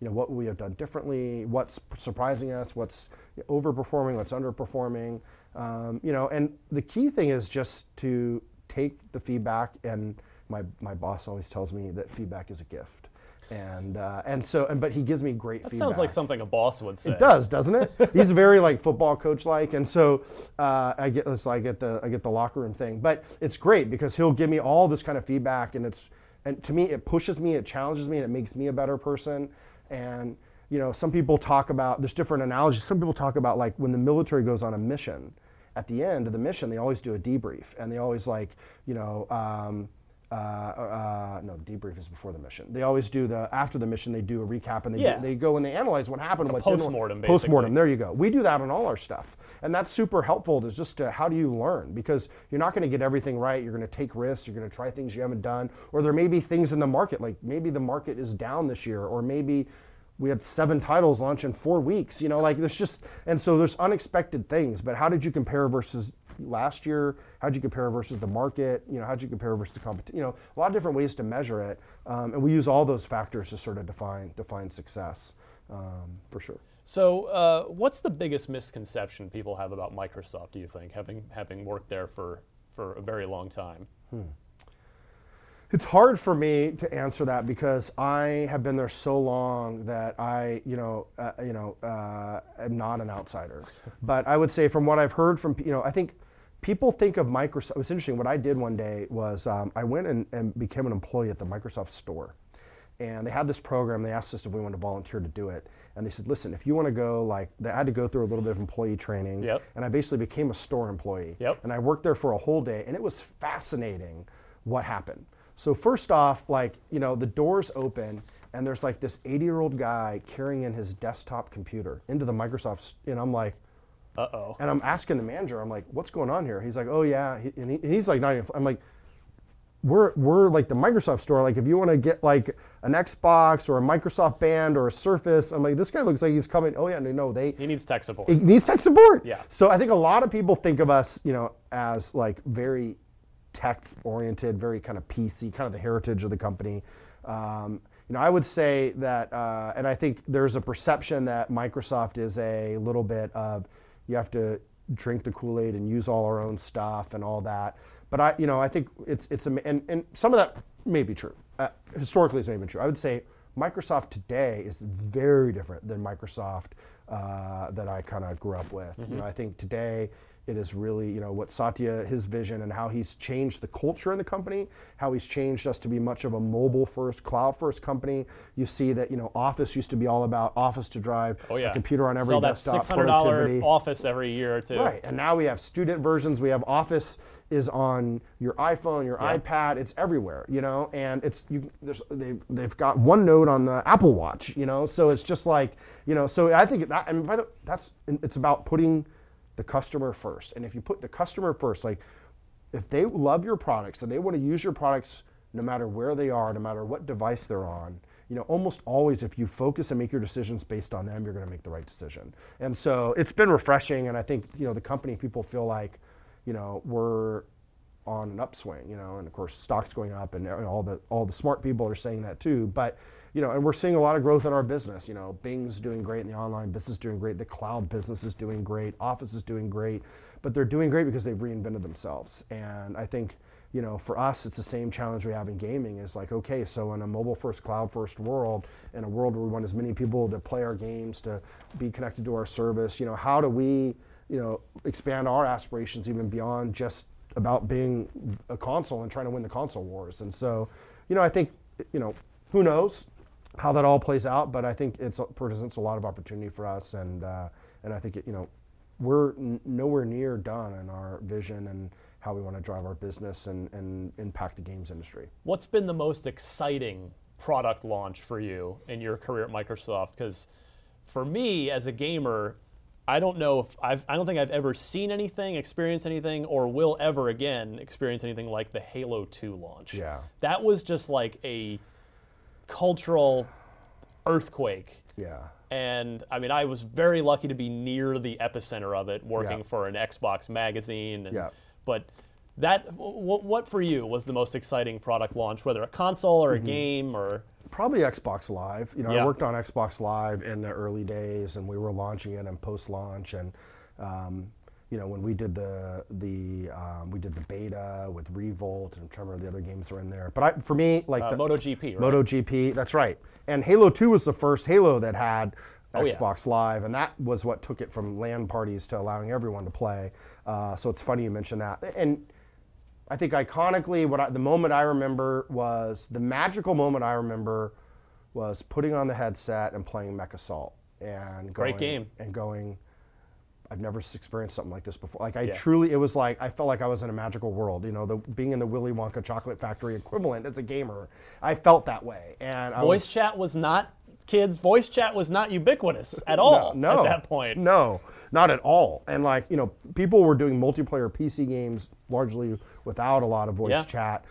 what we have done differently, what's surprising us, what's overperforming, what's underperforming. And the key thing is just to take the feedback. And my boss always tells me that feedback is a gift. But he gives me great feedback. That sounds like something a boss would say. It does, doesn't it? He's very football coach like, and so I get the locker room thing. But it's great because he'll give me all this kind of feedback, and to me it pushes me, it challenges me, and it makes me a better person. And some people talk about, there's different analogies. Some people talk about when the military goes on a mission, at the end of the mission they always do a debrief, and they always no, debrief is before the mission. They always do after the mission, they do a recap, and they go and they analyze what happened. Like post-mortem, basically. Post-mortem, there you go. We do that on all our stuff. And that's super helpful. It's just how do you learn? Because you're not gonna get everything right. You're gonna take risks. You're gonna try things you haven't done. Or there may be things in the market, like maybe the market is down this year, or maybe we had 7 titles launch in 4 weeks, you know, like there's just, and so there's unexpected things. But how did you compare versus last year? How'd you compare versus the market? You know, how'd you compare versus the competition? You know, a lot of different ways to measure it. And we use all those factors to sort of define success, for sure. So what's the biggest misconception people have about Microsoft, do you think, having worked there for a very long time? It's hard for me to answer that because I have been there so long that I, am not an outsider. But I would say from what I've heard from, I think people think of Microsoft. It was interesting. What I did one day was I went and became an employee at the Microsoft store, and they had this program. They asked us if we wanted to volunteer to do it. And they said, listen, if you want to go, like, they had to go through a little bit of employee training. Yep. And I basically became a store employee. Yep. And I worked there for a whole day, and it was fascinating what happened. So first off, like, the doors open, and there's like this 80-year-old guy carrying in his desktop computer into the Microsoft, and I'm like, uh-oh. And I'm asking the manager, I'm like, what's going on here? He's like, oh yeah, he's like, not even, I'm like, we're like the Microsoft store. Like, if you want to get like an Xbox or a Microsoft Band or a Surface, I'm like, this guy looks like he's coming. Oh yeah, no, he needs tech support. He needs tech support. Yeah. So I think a lot of people think of us, as like very tech-oriented, very kind of PC, kind of the heritage of the company. I would say that, and I think there's a perception that Microsoft is a little bit of, you have to drink the Kool-Aid and use all our own stuff and all that. But I think it's and some of that may be true. Historically, it's maybe true. I would say Microsoft today is very different than Microsoft that I kind of grew up with. Mm-hmm. I think today it is really, what Satya, his vision, and how he's changed the culture in the company, how he's changed us to be much of a mobile-first, cloud-first company. You see that, Office used to be all about Office to drive a computer on every desktop. Sell that $600 Office every year or two. Right, and now we have student versions. We have Office is on your iPhone, your iPad, it's everywhere, and they've got OneNote on the Apple Watch, so it's just like, so I think that, and by the way, it's about putting the customer first. And if you put the customer first, like, if they love your products and they want to use your products no matter where they are, no matter what device they're on, almost always if you focus and make your decisions based on them, you're going to make the right decision. And so it's been refreshing, and I think, the company, people feel like, we're on an upswing, and of course stock's going up, and all the smart people are saying that too. But and we're seeing a lot of growth in our business. Bing's doing great, and the online business is doing great, the cloud business is doing great, Office is doing great, but they're doing great because they've reinvented themselves. And I think, for us, it's the same challenge we have in gaming is like, okay, so in a mobile-first, cloud-first world, in a world where we want as many people to play our games, to be connected to our service, how do we expand our aspirations even beyond just about being a console and trying to win the console wars? And so, I think, who knows how that all plays out, but I think it presents a lot of opportunity for us, and I think we're nowhere near done in our vision and how we want to drive our business and impact the games industry. What's been the most exciting product launch for you in your career at Microsoft? Because for me, as a gamer, I don't know if I don't think I've ever seen anything, experienced anything, or will ever again experience anything like the Halo 2 launch. Yeah, that was just like a cultural earthquake. Yeah. And I mean, I was very lucky to be near the epicenter of it, working for an Xbox magazine. And, but that, what for you was the most exciting product launch, whether a console or a game or? Probably Xbox Live. I worked on Xbox Live in the early days, and we were launching it and post-launch, and when we did the beta with Revolt, and I'm trying to remember the other games were in there. But for me, like the MotoGP, right? MotoGP, that's right. And Halo 2 was the first Halo that had Xbox Live, and that was what took it from LAN parties to allowing everyone to play. So it's funny you mention that. And I think iconically, the magical moment I remember was putting on the headset and playing MechAssault, and great game, and going, I've never experienced something like this before. Like, it was like, I felt like I was in a magical world, being in the Willy Wonka chocolate factory equivalent as a gamer. I felt that way. And voice chat was not, kids, voice chat was not ubiquitous at all at that point. No, not at all. And like, people were doing multiplayer PC games largely without a lot of voice chat.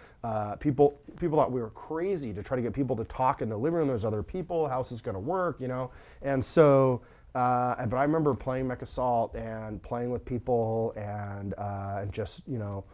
People thought we were crazy to try to get people to talk in the living room. There's other people. How's this going to work? You know, and so. But I remember playing MechAssault and playing with people and just, you know,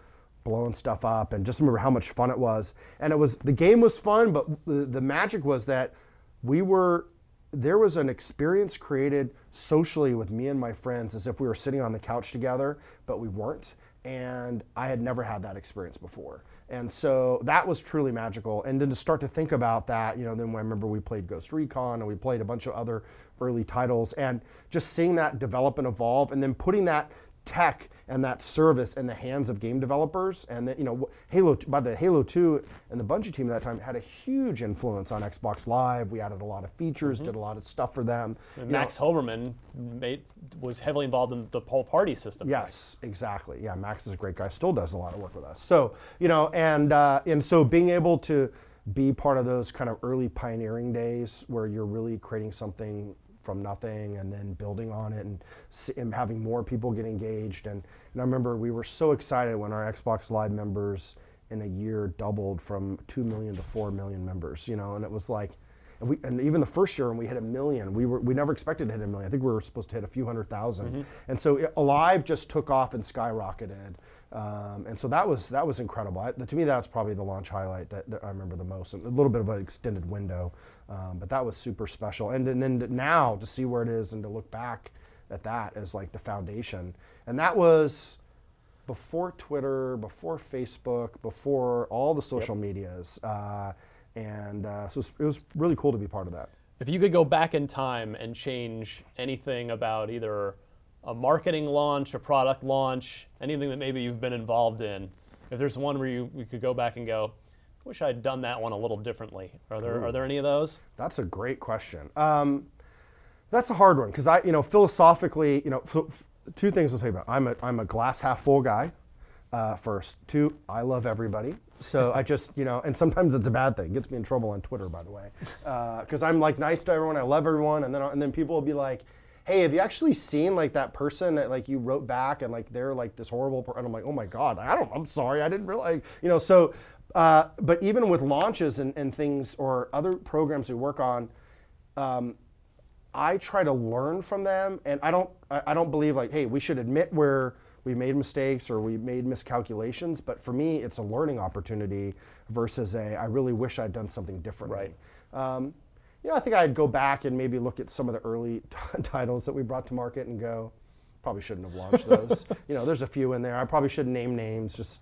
blowing stuff up, and just remember how much fun it was. And it was, the game was fun, but the magic was that we were, there was an experience created socially with me and my friends as if we were sitting on the couch together, but we weren't. And I had never had that experience before. And so that was truly magical. And then to start to think about that, you know, then I remember we played Ghost Recon and we played a bunch of other early titles, and just seeing that develop and evolve, and then putting that tech and that service in the hands of game developers. And that, you know, Halo 2 and the Bungie team at that time had a huge influence on Xbox Live. We added a lot of features, did a lot of stuff for them. And Max Hoberman was heavily involved in the whole party system. Yes, exactly. Yeah, Max is a great guy, still does a lot of work with us. So, you know, and so being able to be part of those kind of early pioneering days where you're really creating something from nothing and then building on it, and having more people get engaged. And I remember we were so excited when our Xbox Live members in a year doubled from 2 million to 4 million members, you know, and it was like, and even the first year when we hit 1 million, we never expected to hit 1 million. I think we were supposed to hit a few hundred thousand. And so Alive just took off and skyrocketed. And so that was incredible. To me, that's probably the launch highlight that I remember the most. A little bit of an extended window, but that was super special. And then now to see where it is and to look back at that as like the foundation. And that was before Twitter, before Facebook, before all the social medias. So it was really cool to be part of that. If you could go back in time and change anything about either a marketing launch, a product launch, anything that maybe you've been involved in, if there's one where we could go back and go, I wish I'd done that one a little differently. Are there any of those? That's a great question. That's a hard one, because philosophically, two things I'll tell you about. I'm a glass half full guy. First, two, I love everybody. So I just, and sometimes it's a bad thing. It gets me in trouble on Twitter, by the way, because I'm like nice to everyone. I love everyone, and then people will be like, hey, have you actually seen like that person that like you wrote back and like they're like this horrible person? And I'm like, oh my God, I'm sorry, I didn't realize, so, but even with launches and things or other programs we work on, I try to learn from them, and I don't believe like, hey, we should admit where we made mistakes or we made miscalculations, but for me, it's a learning opportunity versus I really wish I'd done something differently. Right. I think I'd go back and maybe look at some of the early titles that we brought to market and go, probably shouldn't have launched those. There's a few in there. I probably shouldn't name names. Just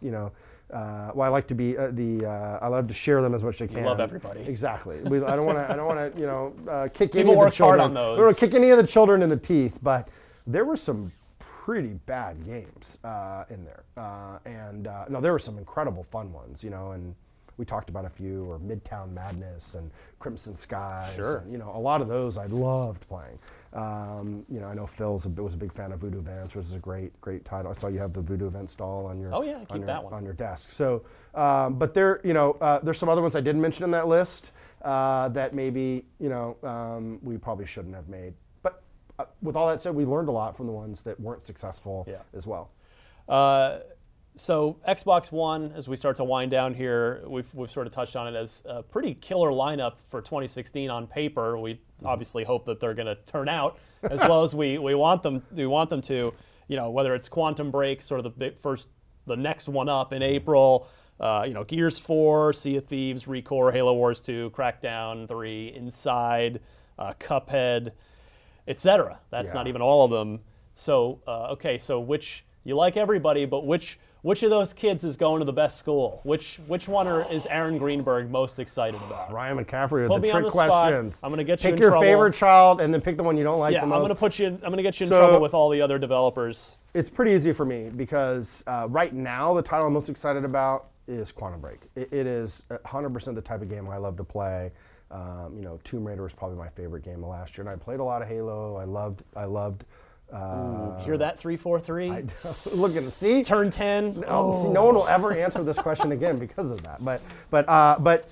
I like to be I love to share them as much as I can. You love everybody. Exactly. I don't want to. Kick people any of the children. Hard on those. We don't kick any of the children in the teeth. But there were some pretty bad games in there, no, there were some incredible fun ones. We talked about a few, or Midtown Madness and Crimson Skies. Sure. And, a lot of those I loved playing. I know Phil was a big fan of Voodoo Events, which is a great title. I saw you have the Voodoo Events doll on your on your desk. So, but there's some other ones I didn't mention in that list that maybe we probably shouldn't have made. But with all that said, we learned a lot from the ones that weren't successful as well. So Xbox One, as we start to wind down here, we've sort of touched on it as a pretty killer lineup for 2016 on paper. We obviously hope that they're going to turn out as well as we want them to. Whether it's Quantum Break, sort of the next one up in April. Gears 4, Sea of Thieves, ReCore, Halo Wars 2, Crackdown 3, Inside, Cuphead, etc. That's not even all of them. So so which you like everybody, but which of those kids is going to the best school? Which one is Aaron Greenberg most excited about? Ryan McCaffrey with the trick questions. I'm going to get you in trouble. Pick your favorite child and then pick the one you don't like the most. Yeah, I'm going to get you in trouble with all the other developers. It's pretty easy for me because right now the title I'm most excited about is Quantum Break. It is 100% the type of game I love to play. Tomb Raider was probably my favorite game of last year, and I played a lot of Halo. I loved. Hear that, 343? See? Turn 10. See, no one will ever answer this question again because of that. But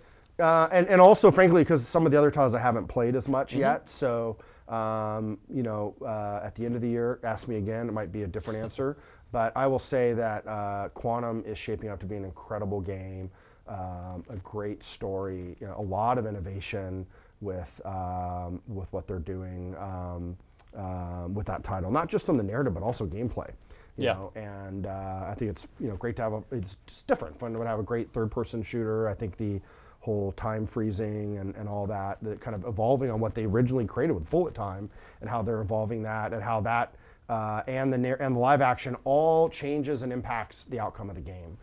also, frankly, because some of the other titles I haven't played as much yet. So, at the end of the year, ask me again. It might be a different answer. But I will say that Quantum is shaping up to be an incredible game, a great story, you know, a lot of innovation with what they're doing with that title, not just on the narrative but also gameplay. You know, and I think it's great to have a, it's just different, fun to have a great third-person shooter. I think the whole time freezing and all that, kind of evolving on what they originally created with bullet time and how they're evolving that and how that and the live action all changes and impacts the outcome of the game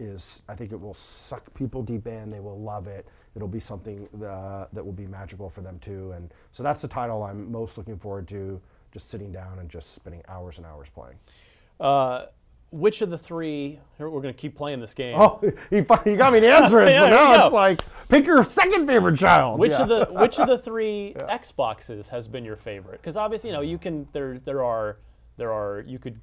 is, I think it will suck people deep in. They will love it. It'll be something that will be magical for them too. And so that's the title I'm most looking forward to, just sitting down and just spending hours and hours playing. Which of the three, we're going to keep playing this game. Oh, you got me to answer it. But now it's like, pick your second favorite child. Which of the three Xboxes has been your favorite? Because obviously, you can, you could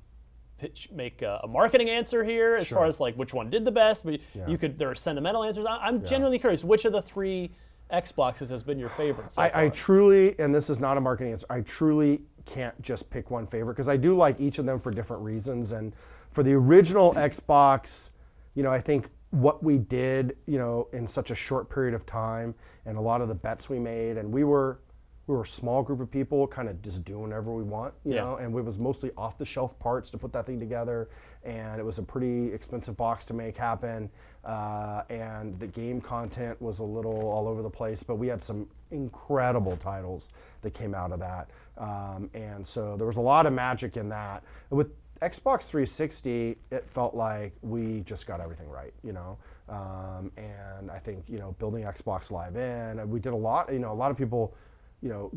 make a marketing answer here as far as like which one did the best, but you could, there are sentimental answers. I'm genuinely curious, which of the three Xboxes has been your favorite so far? I truly, and this is not a marketing answer, I truly can't just pick one favorite because I do like each of them for different reasons. And for the original Xbox, I think what we did, in such a short period of time, and a lot of the bets we made, and we were a small group of people, kind of just doing whatever we want, you know, and it was mostly off-the-shelf parts to put that thing together, and it was a pretty expensive box to make happen, and the game content was a little all over the place, but we had some incredible titles that came out of that, and so there was a lot of magic in that. With Xbox 360, it felt like we just got everything right, and I think, building Xbox Live in, we did a lot, a lot of people,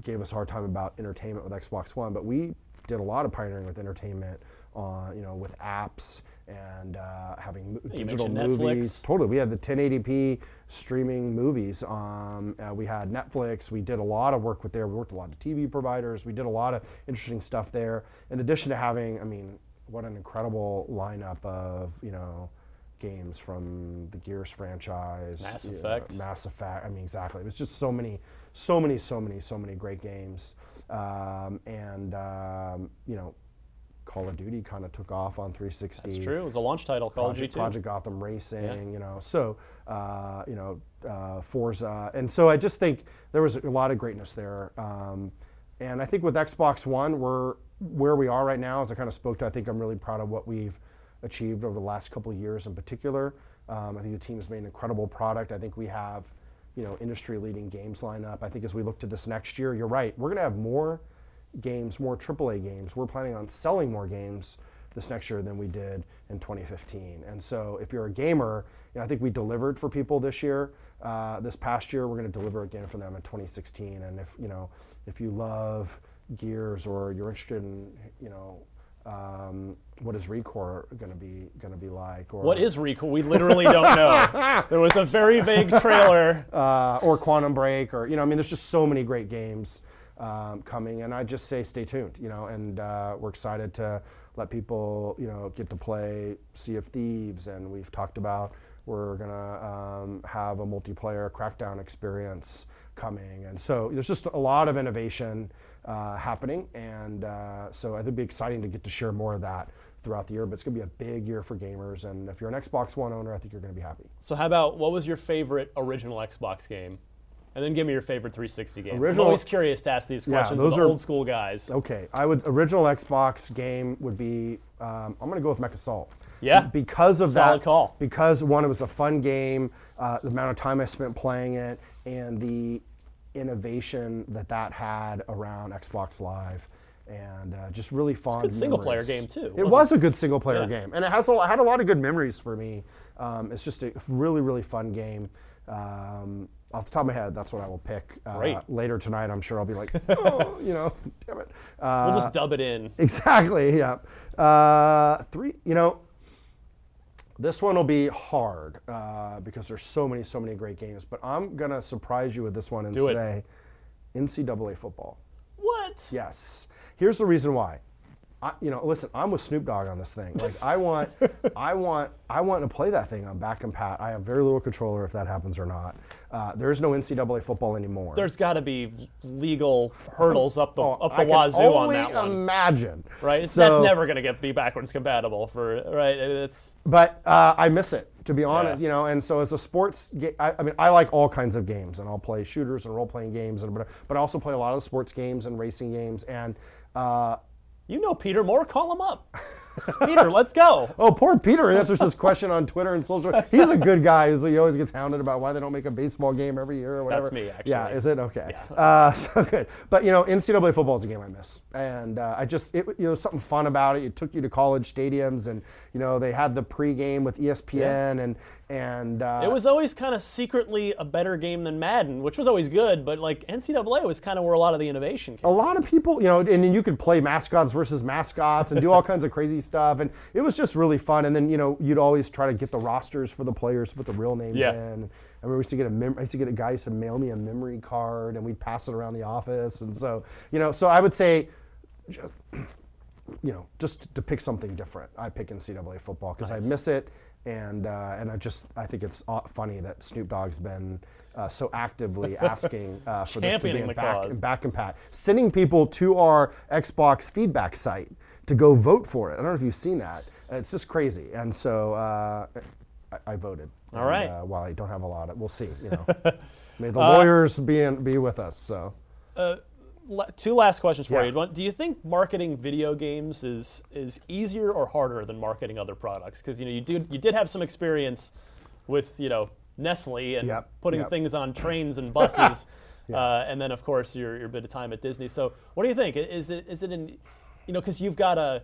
gave us a hard time about entertainment with Xbox One, but we did a lot of pioneering with entertainment on, with apps and having digital movies. Netflix. Totally, we had the 1080p streaming movies. We had Netflix, we did a lot of work with there. We worked a lot of TV providers. We did a lot of interesting stuff there. In addition to having, I mean, what an incredible lineup of, games from the Gears franchise. Mass Effect, I mean, exactly. It was just so many great games. Call of Duty kind of took off on 360. That's true. It was a launch title, Call of Duty 2. Project Gotham Racing, Forza. And so I just think there was a lot of greatness there. And I think with Xbox One, we're where we are right now, as I kind of spoke to, I think I'm really proud of what we've achieved over the last couple of years in particular. I think the team's made an incredible product. I think we have, industry-leading games lineup. I think as we look to this next year, you're right, we're going to have more games, more AAA games. We're planning on selling more games this next year than we did in 2015. And so if you're a gamer, I think we delivered for people this year. This past year, we're going to deliver again for them in 2016. And if, if you love Gears or you're interested in, what is ReCore going to be like? Or what is ReCore? We literally don't know. There was a very vague trailer. Or Quantum Break, or there's just so many great games coming, and I just say stay tuned. And we're excited to let people get to play Sea of Thieves, and we've talked about we're gonna have a multiplayer Crackdown experience coming, and so there's just a lot of innovation happening, and so I think it'd be exciting to get to share more of that throughout the year, but it's gonna be a big year for gamers, and if you're an Xbox One owner, I think you're gonna be happy. So how about, what was your favorite original Xbox game? And then give me your favorite 360 game. I'm always curious to ask these questions of the old school guys. Okay, original Xbox game would be, I'm gonna go with MechAssault. Yeah, because of solid that call. Because one, it was a fun game, the amount of time I spent playing it, and the innovation that had around Xbox Live, and just really fond memories. It's a good single-player game, too. It was a good single-player game, and it had a lot of good memories for me. It's just a really, really fun game. Off the top of my head, that's what I will pick. Later tonight, I'm sure I'll be like, oh, damn it. We'll just dub it in. Exactly, yeah. This one will be hard because there's so many great games, but I'm going to surprise you with this one and say NCAA football. What? Yes. Here's the reason why. you know, listen, I'm with Snoop Dogg on this thing. Like, I want to play that thing on back and pat. I have very little controller if that happens or not. There is no NCAA football anymore. There's got to be legal hurdles up the wazoo on that one. Imagine, right? So, that's never going to be backwards compatible for right. It's but I miss it, to be honest. Yeah. You know, and so as a sports, I mean, I like all kinds of games, and I'll play shooters and role-playing games, and but I also play a lot of sports games and racing games and. You know Peter Moore, call him up. Peter, let's go. Oh, poor Peter answers this question on Twitter and social. He's a good guy. He always gets hounded about why they don't make a baseball game every year or whatever. That's me, actually. Yeah, is it? Okay. Yeah, so good. But, you know, NCAA football is a game I miss. And I just, you know, something fun about it. It took you to college stadiums and, you know, they had the pregame with ESPN and it was always kind of secretly a better game than Madden, which was always good, but like NCAA was kind of where a lot of the innovation came from. A lot of people, you know, and then you could play mascots versus mascots and do all kinds of crazy stuff, and it was just really fun. And then, you know, you'd always try to get the rosters for the players to put the real names in. I remember I used to get a guy to mail me a memory card, and we'd pass it around the office. And so, you know, so I would say, you know, just to pick something different, I pick NCAA football because I miss it. And I think it's funny that Snoop Dogg's been so actively asking for this to be back and pat, sending people to our Xbox feedback site to go vote for it. I don't know if you've seen that. It's just crazy. And so I voted. All right. While I don't have a lot, we'll see. You know, may the lawyers be with us. So. Two last questions for you. Do you think marketing video games is easier or harder than marketing other products? Because, you know, you did have some experience with, you know, Nestle and putting things on trains and buses, and then of course your bit of time at Disney. So what do you think? Is it an, you know, because you've got a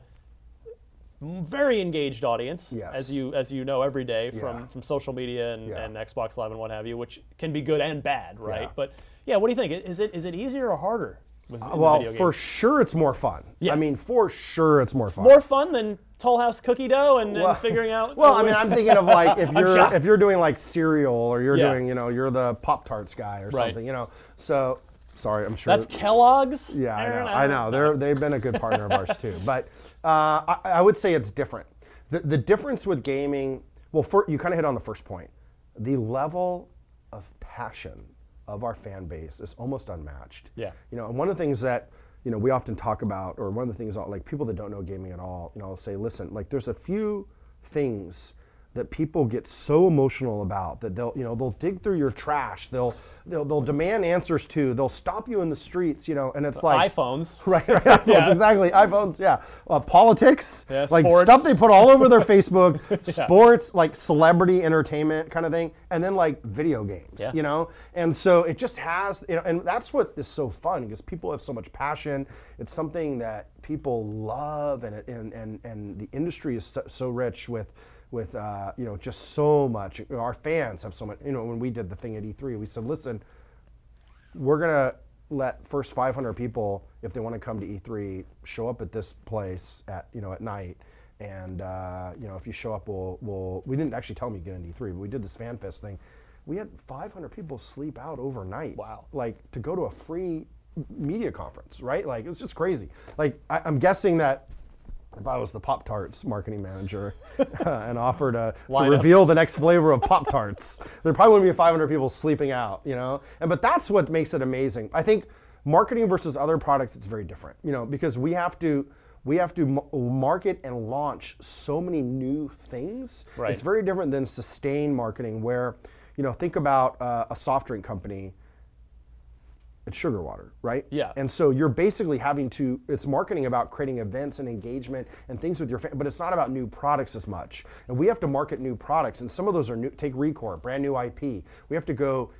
very engaged audience, as you know every day from social media and Xbox Live and what have you, which can be good and bad, right? But yeah, what do you think? Is it easier or harder? Well, for sure it's more fun. Yeah. I mean, for sure it's more fun. More fun than Toll House cookie dough and figuring out... Well, I mean, I'm thinking of like, if you're doing like cereal or you're doing, you know, you're the Pop-Tarts guy or something, you know. So, sorry, I'm sure... That's Kellogg's? Yeah, I know. They've been a good partner of ours too. But I would say it's different. The difference with gaming, well, you kind of hit on the first point. The level of passion of our fan base is almost unmatched. Yeah. You know, and one of the things that, you know, we often talk about, or one of the things like people that don't know gaming at all, you know, I'll say, listen, like there's a few things that people get so emotional about that they'll, you know, they'll dig through your trash, they'll demand answers to, they'll stop you in the streets, you know, and it's like iPhones. Right, iPhones, exactly. iPhones, politics, like sports. Stuff they put all over their Facebook, sports, like celebrity entertainment kind of thing, and then like video games, you know? And so it just has, you know, and that's what is so fun because people have so much passion. It's something that people love, and the industry is so rich with you know, just so much. Our fans have so much. You know, when we did the thing at E3, we said, listen, we're gonna let first 500 people, if they want to come to E3, show up at this place at, you know, at night, and you know, if you show up, we didn't actually tell them you get into E3, but we did this fan fest thing. We had 500 people sleep out overnight. Wow. Like, to go to a free media conference, right? Like, it was just crazy. Like, I'm guessing that if I was the Pop-Tarts marketing manager and offered to reveal the next flavor of Pop-Tarts, there probably wouldn't be 500 people sleeping out, you know? But that's what makes it amazing. I think marketing versus other products, it's very different, you know, because we have to market and launch so many new things. Right. It's very different than sustained marketing where, you know, think about a soft drink company. It's sugar water, right? Yeah. And so you're basically having to, it's marketing about creating events and engagement and things with your family, but it's not about new products as much. And we have to market new products, and some of those are new. Take ReCore, brand new IP. We have to go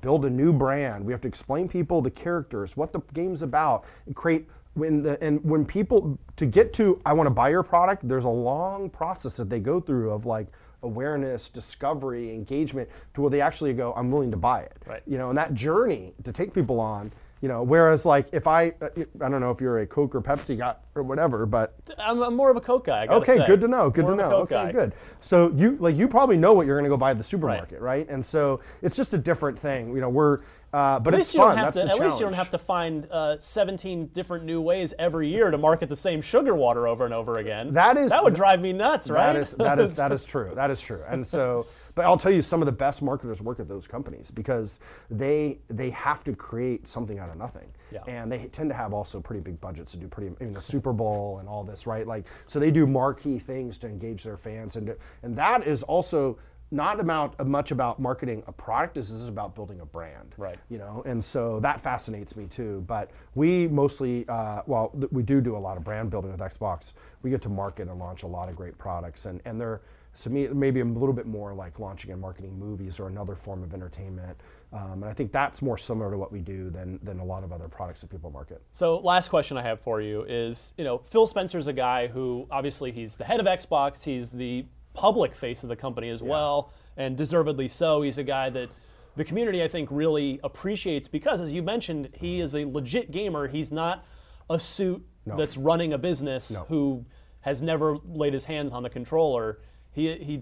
build a new brand. We have to explain people the characters, what the game's about, and create, when people, to get to, I want to buy your product, there's a long process that they go through of like, awareness, discovery, engagement, to where they actually go, I'm willing to buy it. Right. You know, and that journey to take people on You know, whereas like if I don't know if you're a Coke or Pepsi guy or whatever, but I'm more of a Coke guy. I gotta say. Good to know. Good to know. Okay, good. So you like you probably know what you're going to go buy at the supermarket, right? And so it's just a different thing. You know, we're but it's fun. That's the challenge. At least you don't have to find 17 different new ways every year to market the same sugar water over and over again. That would drive me nuts, right? That is true. That is true. And so. But I'll tell you, some of the best marketers work at those companies because they have to create something out of nothing, and they tend to have also pretty big budgets to do pretty. I mean, the Super Bowl and all this, right? Like, so they do marquee things to engage their fans, and that is also not about much about marketing a product. This is about building a brand, right? You know, and so that fascinates me too. But we mostly, well, we do a lot of brand building with Xbox. We get to market and launch a lot of great products, and they're. So maybe a little bit more like launching and marketing movies or another form of entertainment. And I think that's more similar to what we do than a lot of other products that people market. So last question I have for you is, you know, Phil Spencer's a guy who obviously he's the head of Xbox. He's the public face of the company as well, and deservedly so. He's a guy that the community, I think, really appreciates because, as you mentioned, he is a legit gamer. He's not a suit that's running a business who has never laid his hands on the controller. He's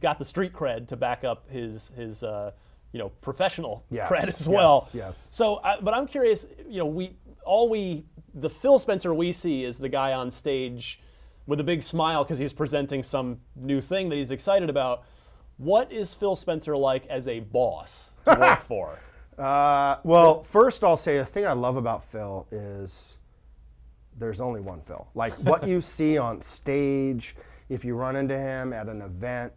got the street cred to back up his you know, professional cred as well. Yes. So, but I'm curious. You know, the Phil Spencer we see is the guy on stage with a big smile because he's presenting some new thing that he's excited about. What is Phil Spencer like as a boss to work for? Well, first I'll say the thing I love about Phil is there's only one Phil. Like what you see on stage. If you run into him at an event,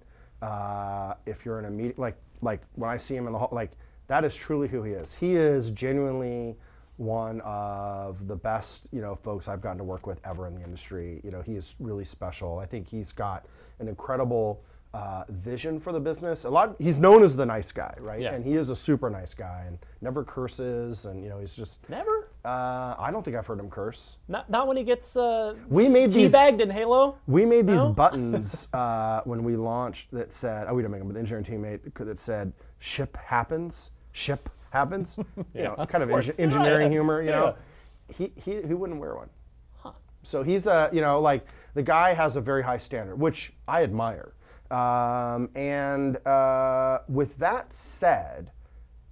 if you're in a meeting, like when I see him in the hall, like that is truly who he is. He is genuinely one of the best, you know, folks I've gotten to work with ever in the industry. You know, he is really special. I think he's got an incredible vision for the business. He's known as the nice guy, right? Yeah. And he is a super nice guy and never curses, and you know, he's just never. I don't think I've heard him curse. Not when he gets teabagged in Halo. We made these buttons when we launched that said, we didn't make them, but the engineering team made that said, "Ship happens, ship happens." You know, kind of engineering humor. You know, he wouldn't wear one. Huh. So he's you know, like the guy has a very high standard, which I admire. With that said,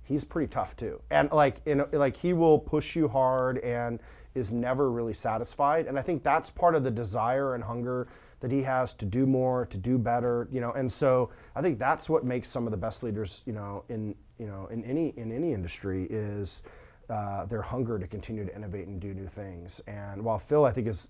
he's pretty tough too, and like he will push you hard and is never really satisfied. And I think that's part of the desire and hunger that he has to do more, to do better, you know. And so I think that's what makes some of the best leaders, you know, in any industry is their hunger to continue to innovate and do new things. And while Phil, I think, is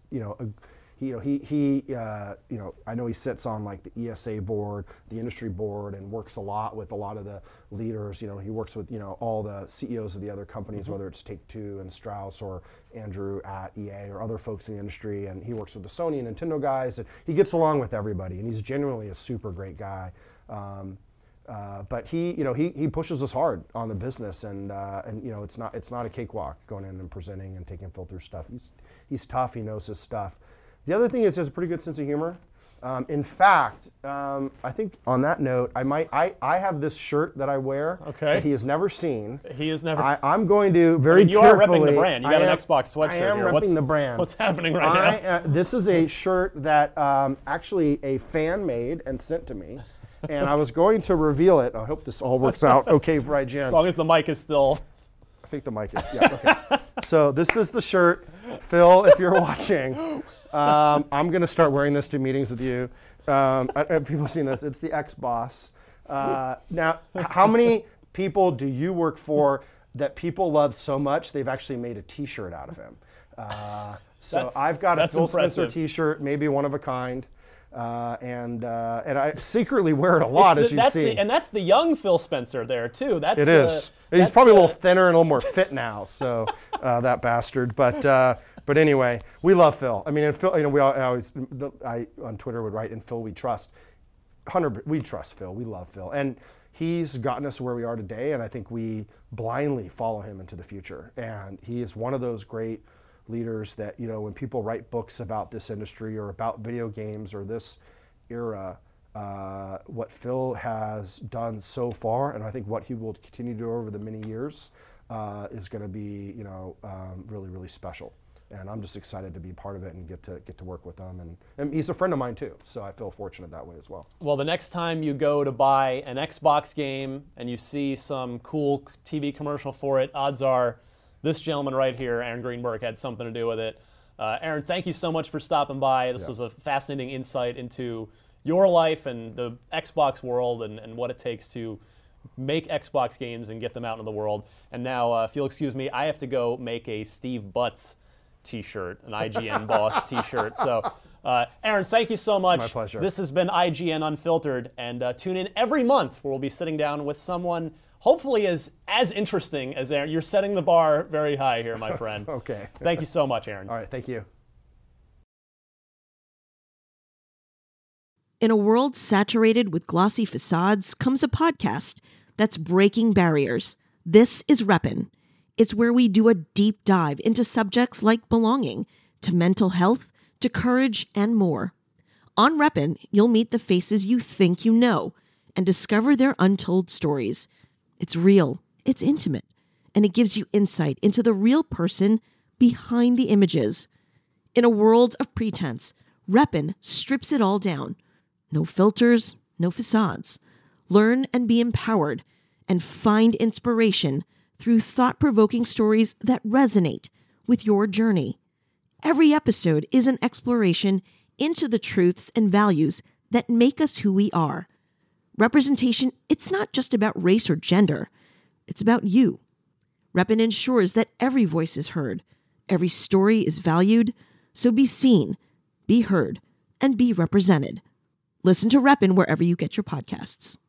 I know he sits on like the ESA board, the industry board, and works a lot with a lot of the leaders. You know, he works with, you know, all the CEOs of the other companies, whether it's Take-Two and Strauss or Andrew at EA or other folks in the industry. And he works with the Sony and Nintendo guys, and he gets along with everybody. And he's genuinely a super great guy. But he pushes us hard on the business, and you know, it's not a cakewalk going in and presenting and taking Phil through stuff. He's tough. He knows his stuff. The other thing is he has a pretty good sense of humor. In fact, I think on that note, I have this shirt that I wear that he has never seen. He has never. I'm going to very carefully. You are repping the brand. You got an Xbox sweatshirt here. I am repping the brand. What's happening right now? This is a shirt that actually a fan made and sent to me. And I was going to reveal it. I hope this all works out okay for IGN. As long as the mic is still. I think the mic is, okay. So this is the shirt. Phil, if you're watching, I'm going to start wearing this to meetings with you. Have people seen this? It's the X-Boss. Now, how many people do you work for that people love so much they've actually made a T-shirt out of him? I've got a Phil Spencer T-shirt, maybe one of a kind. And I secretly wear it a lot, as you see. And that's the young Phil Spencer there, too. It is. He's probably a little thinner and a little more fit now, so that bastard. But anyway, we love Phil. I mean, and Phil, you know, I on Twitter would write, and Phil we trust. 100%, we trust Phil. We love Phil. And he's gotten us where we are today, and I think we blindly follow him into the future. And he is one of those great leaders that, you know, when people write books about this industry or about video games or this era, what Phil has done so far, and I think what he will continue to do over the many years, is going to be, you know, really, really special. And I'm just excited to be part of it and get to work with them. And he's a friend of mine too, so I feel fortunate that way as well. Well, the next time you go to buy an Xbox game and you see some cool TV commercial for it, odds are this gentleman right here, Aaron Greenberg, had something to do with it. Aaron, thank you so much for stopping by. This was a fascinating insight into your life and the Xbox world and what it takes to make Xbox games and get them out into the world. And now, if you'll excuse me, I have to go make a Steve Butts T-shirt, an IGN boss T-shirt. So, Aaron, thank you so much. My pleasure. This has been IGN Unfiltered, and tune in every month where we'll be sitting down with someone hopefully as interesting as Aaron. You're setting the bar very high here, my friend. Okay. Thank you so much, Aaron. All right, thank you. In a world saturated with glossy facades comes a podcast that's breaking barriers. This is Reppin'. It's where we do a deep dive into subjects like belonging, to mental health, to courage, and more. On Reppin', you'll meet the faces you think you know and discover their untold stories. It's real, it's intimate, and it gives you insight into the real person behind the images. In a world of pretense, Reppin' strips it all down. No filters, no facades. Learn and be empowered, and find inspiration through thought-provoking stories that resonate with your journey. Every episode is an exploration into the truths and values that make us who we are. Representation, it's not just about race or gender. It's about you. Reppin' ensures that every voice is heard, every story is valued, so be seen, be heard, and be represented. Listen to Reppin' wherever you get your podcasts.